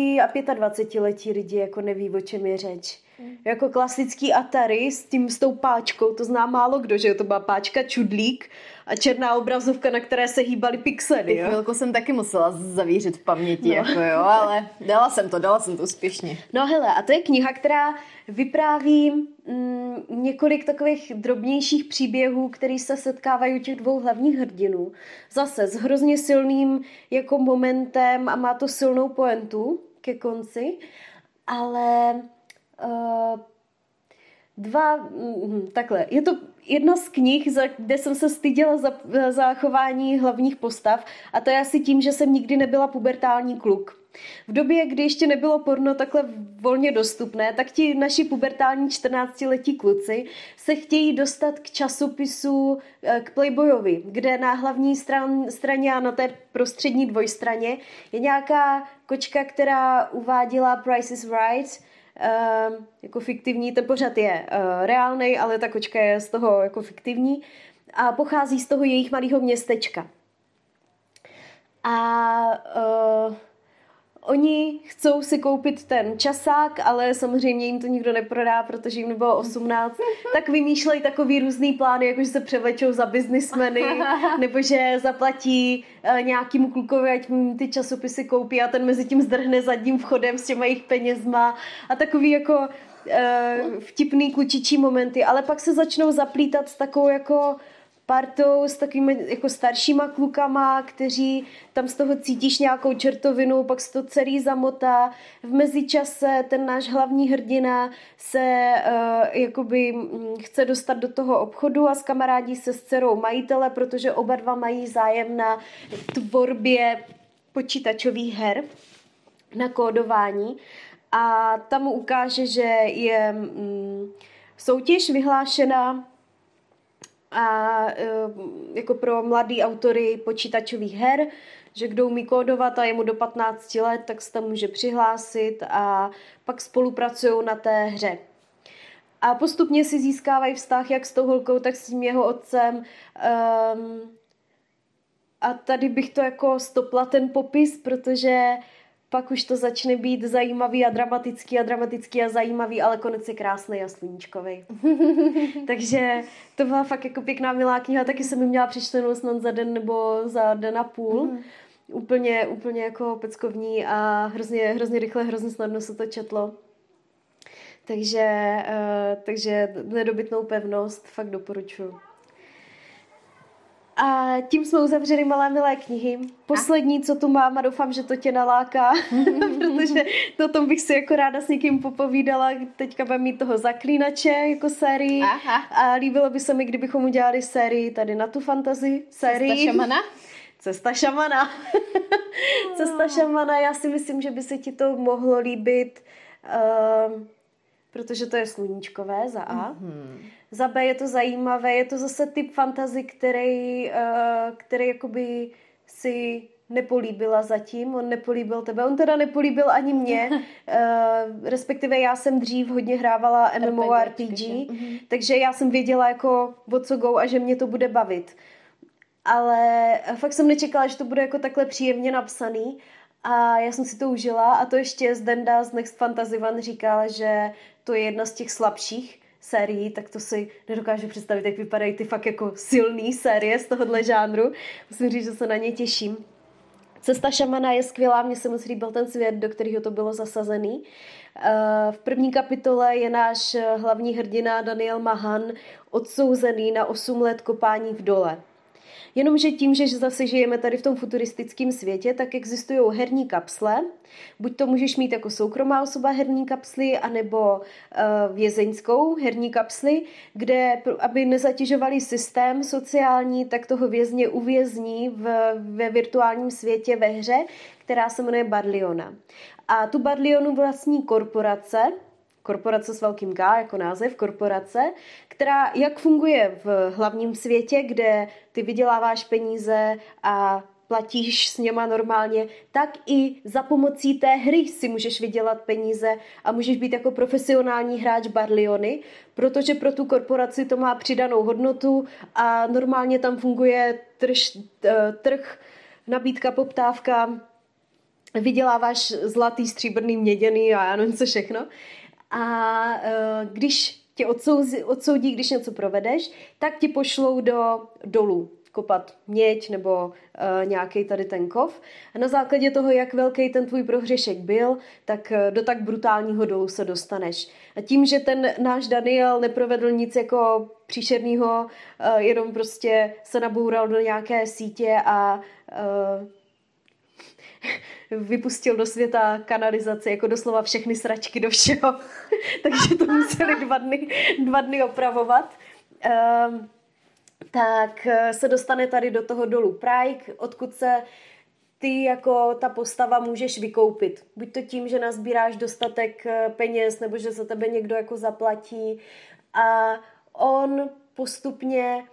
a dvacet pět letí lidi jako neví, o čem je řeč. Hmm. Jako klasický Atari s tím, s tou páčkou, to zná málo kdo, že to byla páčka, čudlík a černá obrazovka, na které se hýbaly pixely. Chvilku jsem taky musela zavířit v paměti, no. jako jo, ale dala jsem to, dala jsem to úspěšně. No hele, a to je kniha, která vypráví mm, několik takových drobnějších příběhů, které se setkávají u těch dvou hlavních hrdinů. Zase s hrozně silným jako momentem a má to silnou pointu ke konci, ale... Uh, dva, mm, takhle, je to jedna z knih, za, kde jsem se styděla za, za chování hlavních postav a to je asi tím, že jsem nikdy nebyla pubertální kluk. V době, kdy ještě nebylo porno takhle volně dostupné, tak ti naši pubertální čtrnáctiletí kluci se chtějí dostat k časopisu, k Playboyovi, kde na hlavní stran, straně a na té prostřední dvojstraně je nějaká kočka, která uváděla Price is Right. Uh, jako fiktivní, ten pořad je uh, reálnej, ale ta kočka je z toho jako fiktivní a pochází z toho jejich malého městečka. A uh, oni chcou si koupit ten časák, ale samozřejmě jim to nikdo neprodá, protože jim nebylo osmnáct, tak vymýšlejí takový různý plány, jako že se převlečou za biznismeny, nebo že zaplatí uh, nějakým klukovi, ať mu ty časopisy koupí a ten mezi tím zdrhne zadním vchodem s těma jejich penězma a takový jako uh, vtipný klučičí momenty, ale pak se začnou zaplítat s takovou jako partou, s takovými jako staršíma klukama, kteří tam z toho cítíš nějakou čertovinu, pak se to celý zamotá. V mezičase ten náš hlavní hrdina se uh, jakoby chce dostat do toho obchodu a skamarádí se s dcerou majitele, protože oba dva mají zájem na tvorbě počítačových her, na kódování. A tam mu ukáže, že je mm, soutěž vyhlášená a jako pro mladý autory počítačových her, že kdo umí kódovat a je mu do patnácti let, tak se tam může přihlásit a pak spolupracují na té hře. A postupně si získávají vztah jak s tou holkou, tak s tím jeho otcem. Um, a tady bych to jako stopla ten popis, protože pak už to začne být zajímavý a dramatický a dramatický a zajímavý, ale konec je krásný a sluníčkový. Takže to byla fakt jako pěkná, milá kniha, taky jsem ji měla přečtenou snad za den nebo za den a půl. Mm. Úplně, úplně jako peckovní a hrozně, hrozně rychle, hrozně snadno se to četlo. Takže, uh, takže Nedobytnou pevnost fakt doporučuji. A tím jsme uzavřeli malé milé knihy. Poslední, co tu mám, a doufám, že to tě naláká, protože o tom bych si jako ráda s někým popovídala. Teďka budeme mít toho Zaklínače jako sérii. Aha. A líbilo by se mi, kdybychom udělali sérii tady na tu fantasy sérii. Cesta šamana? Cesta šamana. Cesta šamana, já si myslím, že by se ti to mohlo líbit, uh, protože to je sluníčkové za A. Mm-hmm. Za B je to zajímavé, je to zase typ fantasy, který, uh, který jakoby si nepolíbila zatím, on nepolíbil tebe, on teda nepolíbil ani mě, uh, respektive já jsem dřív hodně hrávala MMORPG, mm-hmm. takže já jsem věděla jako o co go a že mě to bude bavit. Ale fakt jsem nečekala, že to bude jako takhle příjemně napsaný a já jsem si to užila a to ještě z Denda z Next Fantasy One říkala, že to je jedna z těch slabších sérií, tak to si nedokážu představit, jak vypadají ty fakt jako silný série z tohohle žánru. Musím říct, že se na ně těším. Cesta šamana je skvělá, mně se moc líbil ten svět, do kterého to bylo zasazený. V první kapitole je náš hlavní hrdina Daniel Mahan odsouzený na osm let kopání v dole. Jenomže tím, že zase žijeme tady v tom futuristickém světě, tak existují herní kapsle. Buď to můžeš mít jako soukromá osoba herní kapsly, anebo uh, vězeňskou herní kapsly, kde, aby nezatěžovali systém sociální, tak toho vězně uvězní v, ve virtuálním světě ve hře, která se jmenuje Barliona. A tu Barlionu vlastní korporace, korporace s velkým K jako název, korporace, která jak funguje v hlavním světě, kde ty vyděláváš peníze a platíš s něma normálně, tak i za pomocí té hry si můžeš vydělat peníze a můžeš být jako profesionální hráč Barliony, protože pro tu korporaci to má přidanou hodnotu a normálně tam funguje trž, trh, nabídka, poptávka, vyděláváš zlatý, stříbrný, měděný a já nevím co všechno. A když tě odsoudí, odsoudí, když něco provedeš, tak ti pošlou do dolů kopat měď nebo uh, nějaký tady ten kov. A na základě toho, jak velký ten tvůj prohřešek byl, tak uh, do tak brutálního dolu se dostaneš. A tím, že ten náš Daniel neprovedl nic jako příšernýho, uh, jenom prostě se naboural do nějaké sítě a Uh, vypustil do světa kanalizaci, jako doslova všechny sračky do všeho. Takže to museli dva dny, dva dny opravovat. Um, tak se dostane tady do toho dolu Prajk, odkud se ty jako ta postava můžeš vykoupit. Buď to tím, že nazbíráš dostatek peněz, nebo že za tebe někdo jako zaplatí. A on postupně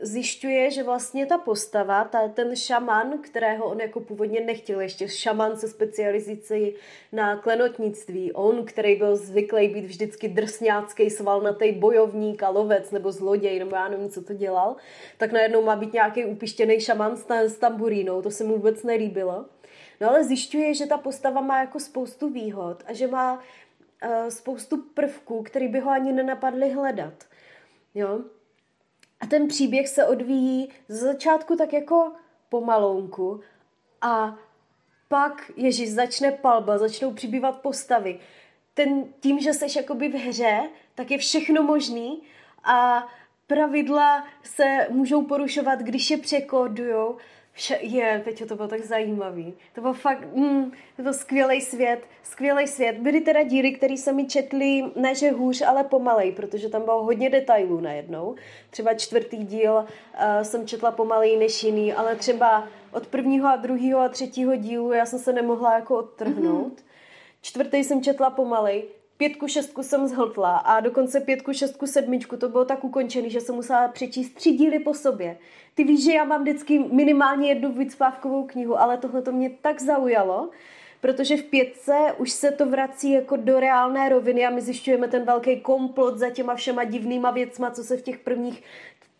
zjišťuje, že vlastně ta postava, ta, ten šaman, kterého on jako původně nechtěl, ještě šaman se specializací na klenotnictví, on, který byl zvyklý být vždycky drsňácký, svalnatý bojovník a lovec nebo zloděj, nebo já nevím, co to dělal, tak najednou má být nějaký upištěný šaman s, s tamburínou, to se mu vůbec nelíbilo. No ale zjišťuje, že ta postava má jako spoustu výhod a že má uh, spoustu prvků, který by ho ani nenapadly hledat. Jo? A ten příběh se odvíjí z začátku tak jako pomalounku a pak, ježiš, začne palba, začnou přibývat postavy. Ten, tím, že seš jakoby v hře, tak je všechno možný a pravidla se můžou porušovat, když je překódujou. Vše, je, teď to bylo tak zajímavý. To byl fakt, mm, to byl skvělej svět, skvělej svět. Byly teda díry, které se mi četly, ne že hůř, ale pomalej, protože tam bylo hodně detailů najednou. Třeba čtvrtý díl uh, jsem četla pomalej než jiný, ale třeba od prvního a druhého a třetího dílu já jsem se nemohla jako odtrhnout. Mm-hmm. Čtvrtý jsem četla pomalej, pětku, šestku jsem zhltla a dokonce pětku, šestku, sedmičku to bylo tak ukončený, že jsem musela přečíst tři díly po sobě. Ty víš, že já mám vždycky minimálně jednu vycpávkovou knihu, ale tohle to mě tak zaujalo, protože v pětce už se to vrací jako do reálné roviny a my zjišťujeme ten velký komplot za těma všema divnýma věcma, co se v těch prvních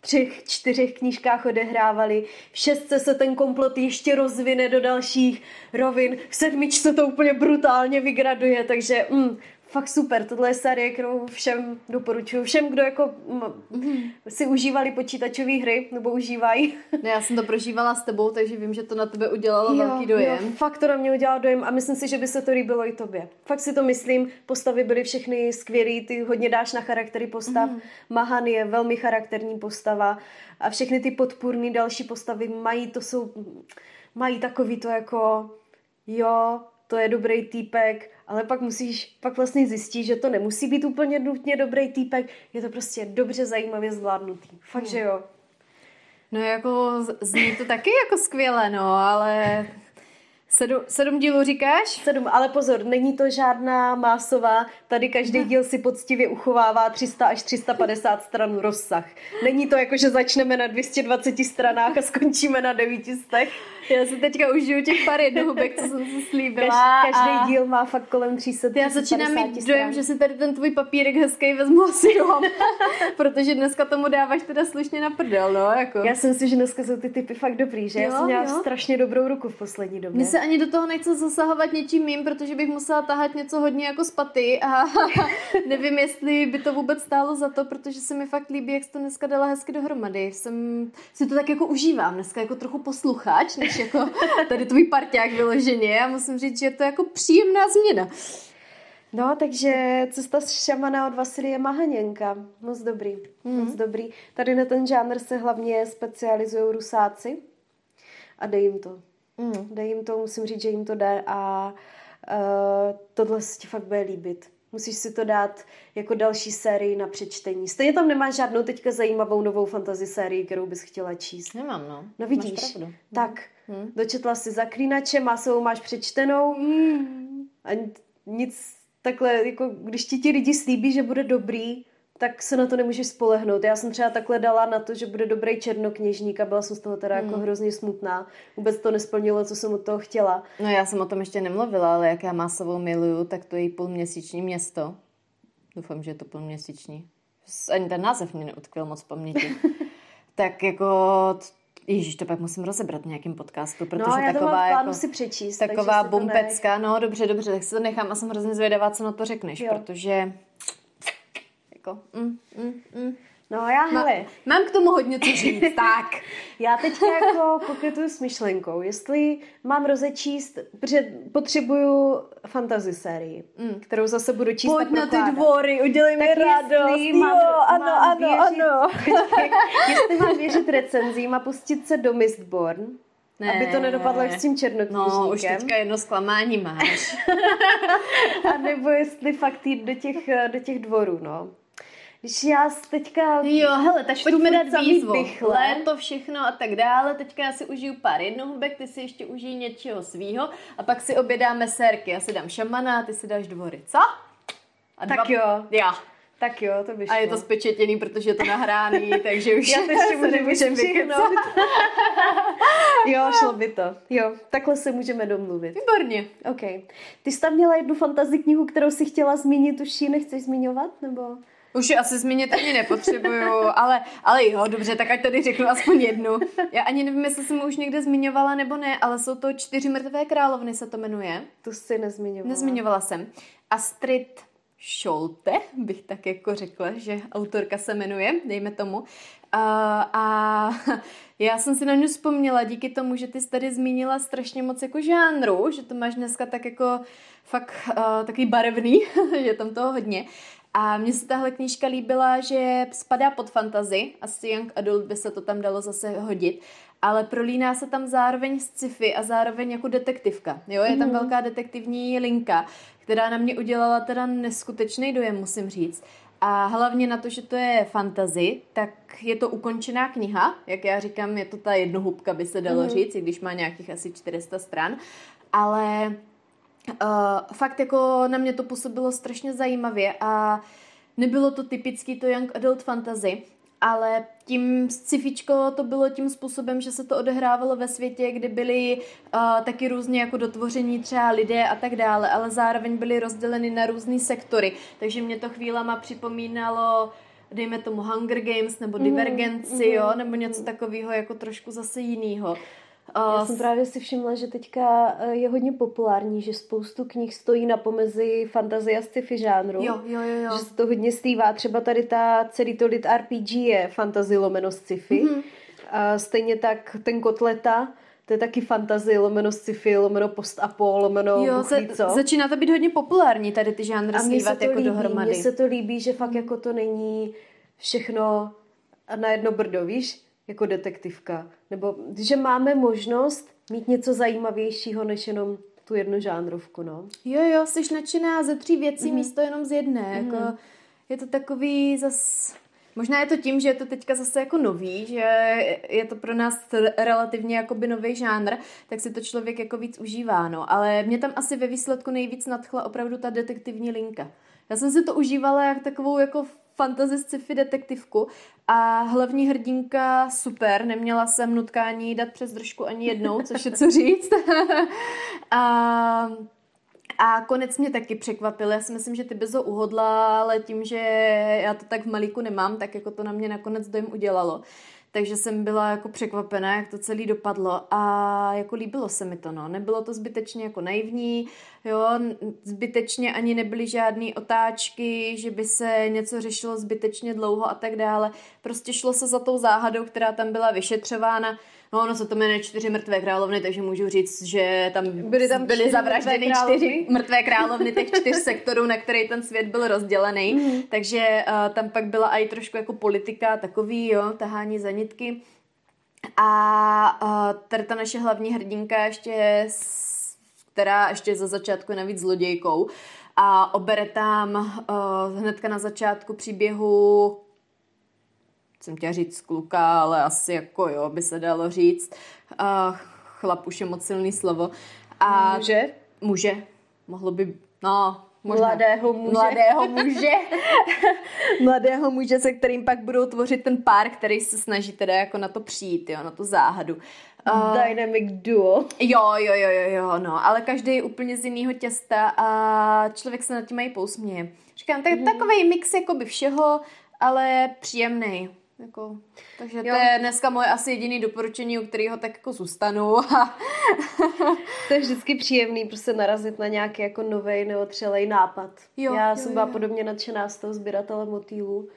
třech, čtyřech knížkách odehrávaly. V šestce se ten komplot ještě rozvine do dalších rovin. V sedmičce to úplně brutálně vygraduje, takže mm, fakt super, tohle je série, kterou všem doporučuju. Všem, kdo jako m- m- si užívali počítačové hry, nebo užívají. Ne, já jsem to prožívala s tebou, takže vím, že to na tebe udělalo jo, velký dojem. Jo, fakt to na mě udělalo dojem a myslím si, že by se to líbilo i tobě. Fakt si to myslím, postavy byly všechny skvělý, ty hodně dáš na charaktery postav. Mm. Mahan je velmi charakterní postava a všechny ty podpůrné další postavy mají, to jsou, mají takový to jako jo, to je dobrý týpek, ale pak musíš, pak vlastně zjistíš, že to nemusí být úplně nutně dobrý týpek, je to prostě dobře zajímavě zvládnutý. Fakt, hmm. že jo. No jako zní to taky jako skvěle, no, ale... Sedm, sedm dílů říkáš? Sedm, ale pozor, není to žádná másová, tady každý díl si poctivě uchovává tři sta až tři sta padesát stran rozsah. Není to jako, že začneme na dvě stě dvacet stranách a skončíme na devíti stech. Já se teďka už žiju těch pár jednohubek, co jsem si slíbila. Kaž, každý a... díl má fakt kolem tři sta padesát. Já začínám mít dojem, že si tady ten tvůj papírek hezkej vezmu asi dom, protože dneska tomu dáváš teda slušně na prdel, no, jako. Já si myslím, že dneska jsou ty typy fakt dobrý, že? Jo, já jsem měla jo. strašně dobrou ruku v poslední době. Myslím, ani do toho nechci zasahovat něčím jim, protože bych musela tahat něco hodně jako z paty a nevím, jestli by to vůbec stálo za to, protože se mi fakt líbí, jak jsi to dneska dala hezky dohromady. Jsem, si to tak jako užívám dneska, jako trochu posluchač, než jako tady tvůj parťák vyloženě a musím říct, že je to jako příjemná změna. No, takže Cesta z šamana od Vasilije Mahaněnka. Moc dobrý, mm. moc dobrý. Tady na ten žánr se hlavně specializují Rusáci a dej jim to. Mm. Dej jim to, musím říct, že jim to jde a uh, tohle se ti fakt bude líbit. Musíš si to dát jako další sérii na přečtení. Stejně tam nemáš žádnou teďka zajímavou novou fantasy sérii, kterou bys chtěla číst. Nemám, no. No vidíš. Máš pravdu. Tak, mm. dočetla si Zaklínače, masovou máš přečtenou mm. a nic takhle, jako když ti ti lidi slíbí, že bude dobrý, tak se na to nemůžeš spolehnout. Já jsem třeba takhle dala na to, že bude dobrý Černokněžník a byla jsem z toho teda jako mm. hrozně smutná. Vůbec to nesplnilo, co jsem od toho chtěla. No já jsem o tom ještě nemluvila, ale jak já masovou miluju, tak to je její Půlměsíční město. Doufám, že je to půlměsíční. Ani ten název mě neutkvěl moc v paměti. Tak jako... Ježíš, to pak musím rozebrat v nějakém podcastu, protože no, já to taková jako si přečíst, taková bumpecká. No dobře, dobře, tak si to nechám a jsem hrozně zvědavá, co na to řekneš, jo. Protože Mm, mm, mm. No já, hele. Má, mám k tomu hodně co říct, tak. Já teďka jako koketuju s myšlenkou, jestli mám rozečíst, protože potřebuju fantasy sérii, mm. kterou zase budu číst. Pojď na ty dvory, udělej mi radost. Jo, mám, ano, mám ano, věřit, ano. Jestli mám věřit recenzím a pustit se do Mistborn, ne, aby to nedopadlo jak s tím Černokněžníkem. No, už teďka jedno zklamání máš. A nebo jestli fakt jít do těch, do těch dvorů, no. Když já teďka... Jo, hele, tak pojďme dát výzvu. Léto, všechno a tak dále. Teďka já si užiju pár jednohubek, ty si ještě užijí něčeho svýho a pak si obědáme sérky. Já si dám šamana a ty si dáš dvory, co? A dva... Tak jo. Já. Tak jo, to by šlo. A je to zpečetěný, protože je to nahraný, takže už já to ještě můžeme vykecat. Jo, šlo by to. Jo, takhle se můžeme domluvit. Výborně. Okay. Ty jsi tam měla jednu fantasy knihu, kterou si chtěla zmínit, už ji nechceš zmiňovat, nebo... Už asi zmínit ani nepotřebuju, ale, ale jo, dobře, tak ať tady řeknu aspoň jednu. Já ani nevím, jestli jsem už někde zmiňovala nebo ne, ale jsou to Čtyři mrtvé královny, se to jmenuje. Tu si nezmiňovala. Nezmiňovala jsem. Astrid Scholte, bych tak jako řekla, že autorka se jmenuje, dejme tomu. A, a já jsem si na ně vzpomněla díky tomu, že ty jsi tady zmínila strašně moc jako žánru, že to máš dneska tak jako fakt uh, takový barevný, že tam toho hodně. A mně se tahle knížka líbila, že spadá pod fantasy, asi young adult by se to tam dalo zase hodit, ale prolíná se tam zároveň sci-fi a zároveň jako detektivka, jo, je tam mm. velká detektivní linka, která na mě udělala teda neskutečný dojem, musím říct. A hlavně na to, že to je fantasy, tak je to ukončená kniha, jak já říkám, je to ta jednohubka, by se dalo mm. říct, i když má nějakých asi čtyři sta stran, ale... Uh, fakt jako na mě to působilo strašně zajímavě a nebylo to typický to young adult fantasy, ale tím scifičko to bylo tím způsobem, že se to odehrávalo ve světě, kde byly uh, taky různě jako dotvoření třeba lidé a tak dále, ale zároveň byly rozděleny na různý sektory, takže mě to chvílema připomínalo dejme tomu Hunger Games nebo Divergenci, mm, mm, jo, nebo něco mm. takového jako trošku zase jinýho. Já jsem právě si všimla, že teďka je hodně populární, že spoustu knih stojí na pomezi fantasy a sci-fi žánru. Jo, jo, jo, jo. Že se to hodně stývá. Třeba tady ta celý to lit R P G je fantasy lomeno sci-fi. Mm-hmm. A stejně tak ten Kotleta, to je taky fantasy lomeno sci-fi, lomeno post-apo, lomeno jo, buchlí, co? Začíná to být hodně populární tady ty žánry stývat jako líbí, dohromady. Mně se to líbí, že fakt jako to není všechno na jedno brdo, víš? Jako detektivka. Nebo že máme možnost mít něco zajímavějšího, než jenom tu jednu žánrovku, no. Jo, jo, jsi nadšená ze tří věcí mm. místo jenom z jedné. Mm. Jako, je to takový zas... Možná je to tím, že je to teďka zase jako nový, že je to pro nás relativně jakoby nový žánr, tak si to člověk jako víc užívá, no. Ale mě tam asi ve výsledku nejvíc nadchla opravdu ta detektivní linka. Já jsem si to užívala jak takovou jako fantasy sci-fi detektivku a hlavní hrdinka super, neměla jsem nutkání dát přes držku ani jednou, což je co říct. a... A konec mě taky překvapil. Já si myslím, že ty bys ho uhodla, ale tím, že já to tak v malíku nemám, tak jako to na mě nakonec dojem udělalo. Takže jsem byla jako překvapená, jak to celý dopadlo a jako líbilo se mi to, no. Nebylo to zbytečně jako naivní, jo, zbytečně ani nebyly žádný otáčky, že by se něco řešilo zbytečně dlouho a tak dále. Prostě šlo se za tou záhadou, která tam byla vyšetřována. No, ono se to jmenuje Čtyři mrtvé královny, takže můžu říct, že tam byly, tam byly zavražděny čtyři mrtvé královny těch čtyř sektorů, na který ten svět byl rozdělený. Mm-hmm. Takže uh, tam pak byla i trošku jako politika takový, jo, tahání za nitky. A uh, tady ta naše hlavní hrdinka, ještě, která ještě za začátku je navíc zlodějkou a obere tam uh, hnedka na začátku příběhu, jsem chtěla říct kluka, ale asi jako jo, by se dalo říct. Uh, chlap už je moc silný slovo. A muže? Muže. Mohlo by, no, možná. Mladého muže. Mladého muže. Mladého muže, se kterým pak budou tvořit ten pár, který se snaží teda jako na to přijít, jo, na tu záhadu. Uh, Dynamic duo. Jo, jo, jo, jo, jo, no, ale každý je úplně z jiného těsta a člověk se nad tím mají pousměje. Říkám, tak, mm. takovej mix jakoby všeho, ale příjemnej. Jako, takže jo. To je dneska moje asi jediné doporučení, u kterého tak jako zůstanu. A... to je vždycky příjemný prostě narazit na nějaký jako novej neotřelej nápad. Jo, Já jo, jsem byla jo. podobně nadšená z toho Sběratele motýlů,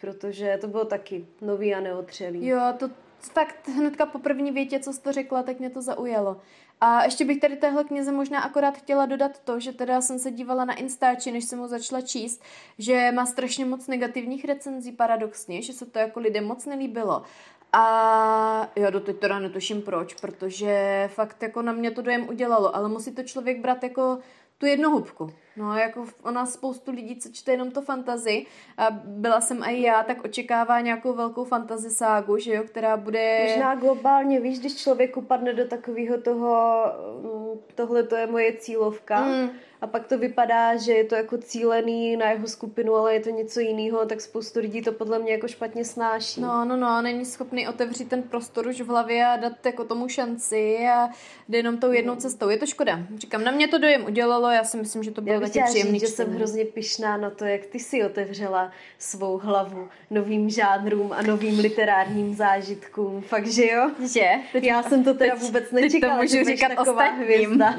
protože to bylo taky nový a neotřelý. Jo, to fakt hnedka po první větě, co jsi to řekla, tak mě to zaujalo. A ještě bych tady téhle knize možná akorát chtěla dodat to, že teda jsem se dívala na Instači, než jsem ho začala číst, že má strašně moc negativních recenzí paradoxně, že se to jako lidem moc nelíbilo. A já doteď teda netuším proč, protože fakt jako na mě to dojem udělalo, ale musí to člověk brát jako tu jednohubku. No, jako ona spoustu lidí, co čte jenom to fantasy, a byla jsem i já, tak očekává nějakou velkou fantasy ságu, že jo, která bude... Možná globálně, víš, když člověk upadne do takového toho, tohle to je moje cílovka, mm. a pak to vypadá, že je to jako cílený na jeho skupinu, ale je to něco jiného, tak spoustu lidí to podle mě jako špatně snáší. No, no, no, není schopný otevřít ten prostor už v hlavě a dát jako tomu šanci a jde jenom tou jednou cestou. Je to škoda. Říkám, na mě to dojem udělalo, já si myslím, že to bylo taky příjemný čtení. Že jsem hrozně pyšná na to, jak ty si otevřela svou hlavu novým žánrům a novým literárním zážitkům. Fakt, že jo? Že? Teď, já jsem to teda teď, vůbec nečekala, že jsi taková hvězda.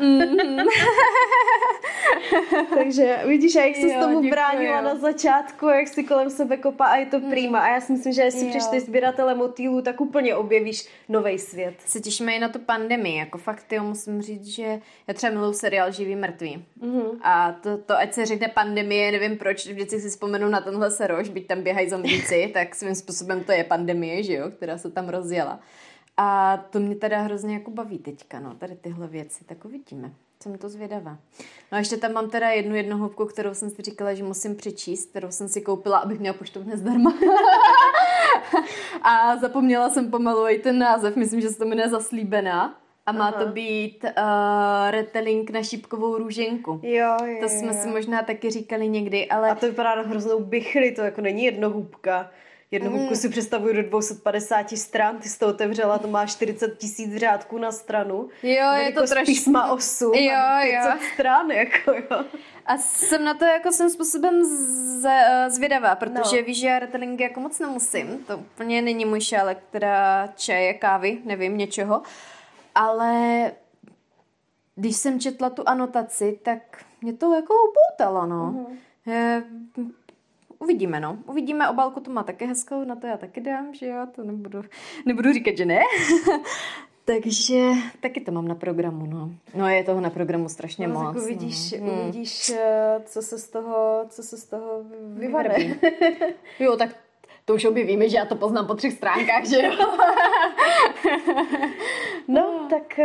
Takže vidíš, jak jsi jo, s tomu děkuji, bránila jo. na začátku, jak si kolem sebe kopá a je to prima. A já si myslím, že jestli přečteš Sběratele motýlů, tak úplně objevíš novej svět. Se těšíme i na tu pandemii, jako fakt jo, musím říct, že já třeba miluji seriál Živý mrtví. Mm-hmm. A to, to, ať se řekne pandemie, nevím proč, vždycky si vzpomenu na tenhle seroš, byť tam běhají zombíci, tak svým způsobem to je pandemie, že jo, která se tam rozjela. A to mě teda hrozně jako baví teďka, no, tady tyhle věci, tak uvidíme. Jsem to zvědavá. No a ještě tam mám teda jednu jednohubku, kterou jsem si říkala, že musím přečíst, kterou jsem si koupila, abych měla poštovné zdarma. A zapomněla jsem pomalu i ten název, myslím, že se to jmenuje Zaslíbená. A má Aha. to být uh, retelling na Šípkovou Růženku. Jo, jo, to jsme jo. si možná taky říkali někdy, ale... A to vypadá na hroznou bychli, to jako není jednohubka. Jednohubku mm. si představuju do dvě stě padesát stran, ty jsi to otevřela, to má čtyřicet tisíc řádků na stranu. Jo, je to trošku... písma osm, jo, jo. stran, jako jo. A jsem na to jako svým způsobem z, zvědavá, protože no. víš, že já retellingy jako moc nemusím, to úplně není můj šálek, teda čaje, kávy, nevím, něčeho. Ale když jsem četla tu anotaci, tak mě to jako upoutalo, no. Mm. Je, uvidíme, no. Uvidíme, obálku to má také hezkou, na to já taky dám, že jo, to nebudu, nebudu říkat, že ne. Takže taky to mám na programu, no. No je toho na programu strašně no, moc. Jako vidíš, no. vidíš, co se z toho, co se z toho vyvane. Jo, tak to už objevíme, že já to poznám po třech stránkách, že jo. No, tak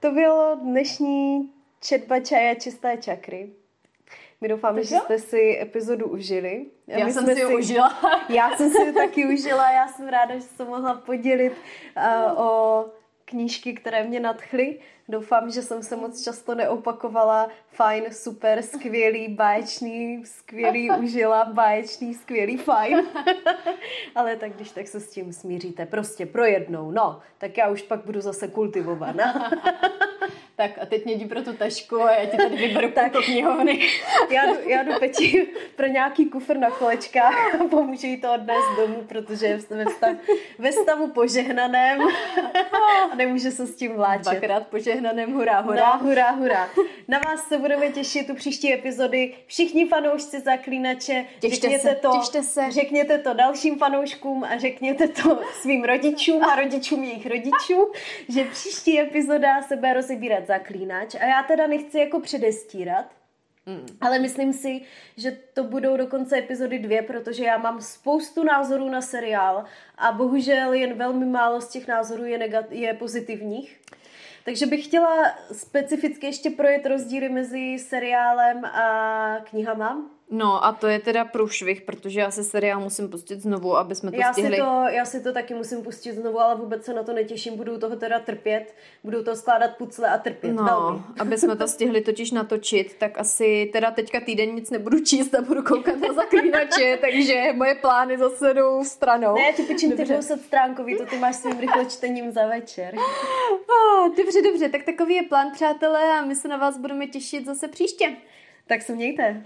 to bylo dnešní četba čaje čisté čakry. My doufáme, tak že jste si epizodu užili. A já jsem si ji užila. Já jsem si ji taky užila. Já jsem ráda, že jsem mohla podělit uh, o knížky, které mě nadchly. Doufám, že jsem se moc často neopakovala. Fajn, super, skvělý, báječný, skvělý, užila, báječný, skvělý, fajn. Ale tak když tak se s tím smíříte, prostě pro jednou, no, tak já už pak budu zase kultivovaná. Tak a teď mě jdi pro tu tašku a já ti tady vyberu do knihovny. já, jdu, já jdu Peti pro nějaký kufr na kolečkách a pomůžu jí to odnést domů, protože je ve stavu, ve stavu požehnaném a nemůže se s tím vláčet. Dvakrát požehnaném, hurá, hurá. No, hurá, hurá. Na vás se budeme těšit u příští epizody. Všichni fanoušci Zaklínače, těšte řekněte, se, to, těšte se. řekněte to dalším fanouškům a řekněte to svým rodičům a rodičům jejich rodičů, že příští epizoda se bude rozebírat Zaklínač. A já teda nechci jako předestírat, mm. ale myslím si, že to budou dokonce epizody dvě, protože já mám spoustu názorů na seriál a bohužel jen velmi málo z těch názorů je, negat- je pozitivních. Takže bych chtěla specificky ještě projet rozdíly mezi seriálem a knihama. No a to je teda průšvih, protože já se seriál musím pustit znovu, aby jsme to já stihli. Si to, já si to taky musím pustit znovu, ale vůbec se na to netěším, budu toho teda trpět, budu to skládat pucle a trpět. No, velmi. Aby jsme to stihli totiž natočit, tak asi teda teďka týden nic nebudu číst a budu koukat na Zaklínače, takže moje plány zase jdou stranou. Ne, já ti počím ty dvousetstránkový, to ty máš svým rychle čtením za večer. Oh, dobře, dobře, tak takový je plán, přátelé, a my se na vás budeme těšit zase příště. Tak se mějte.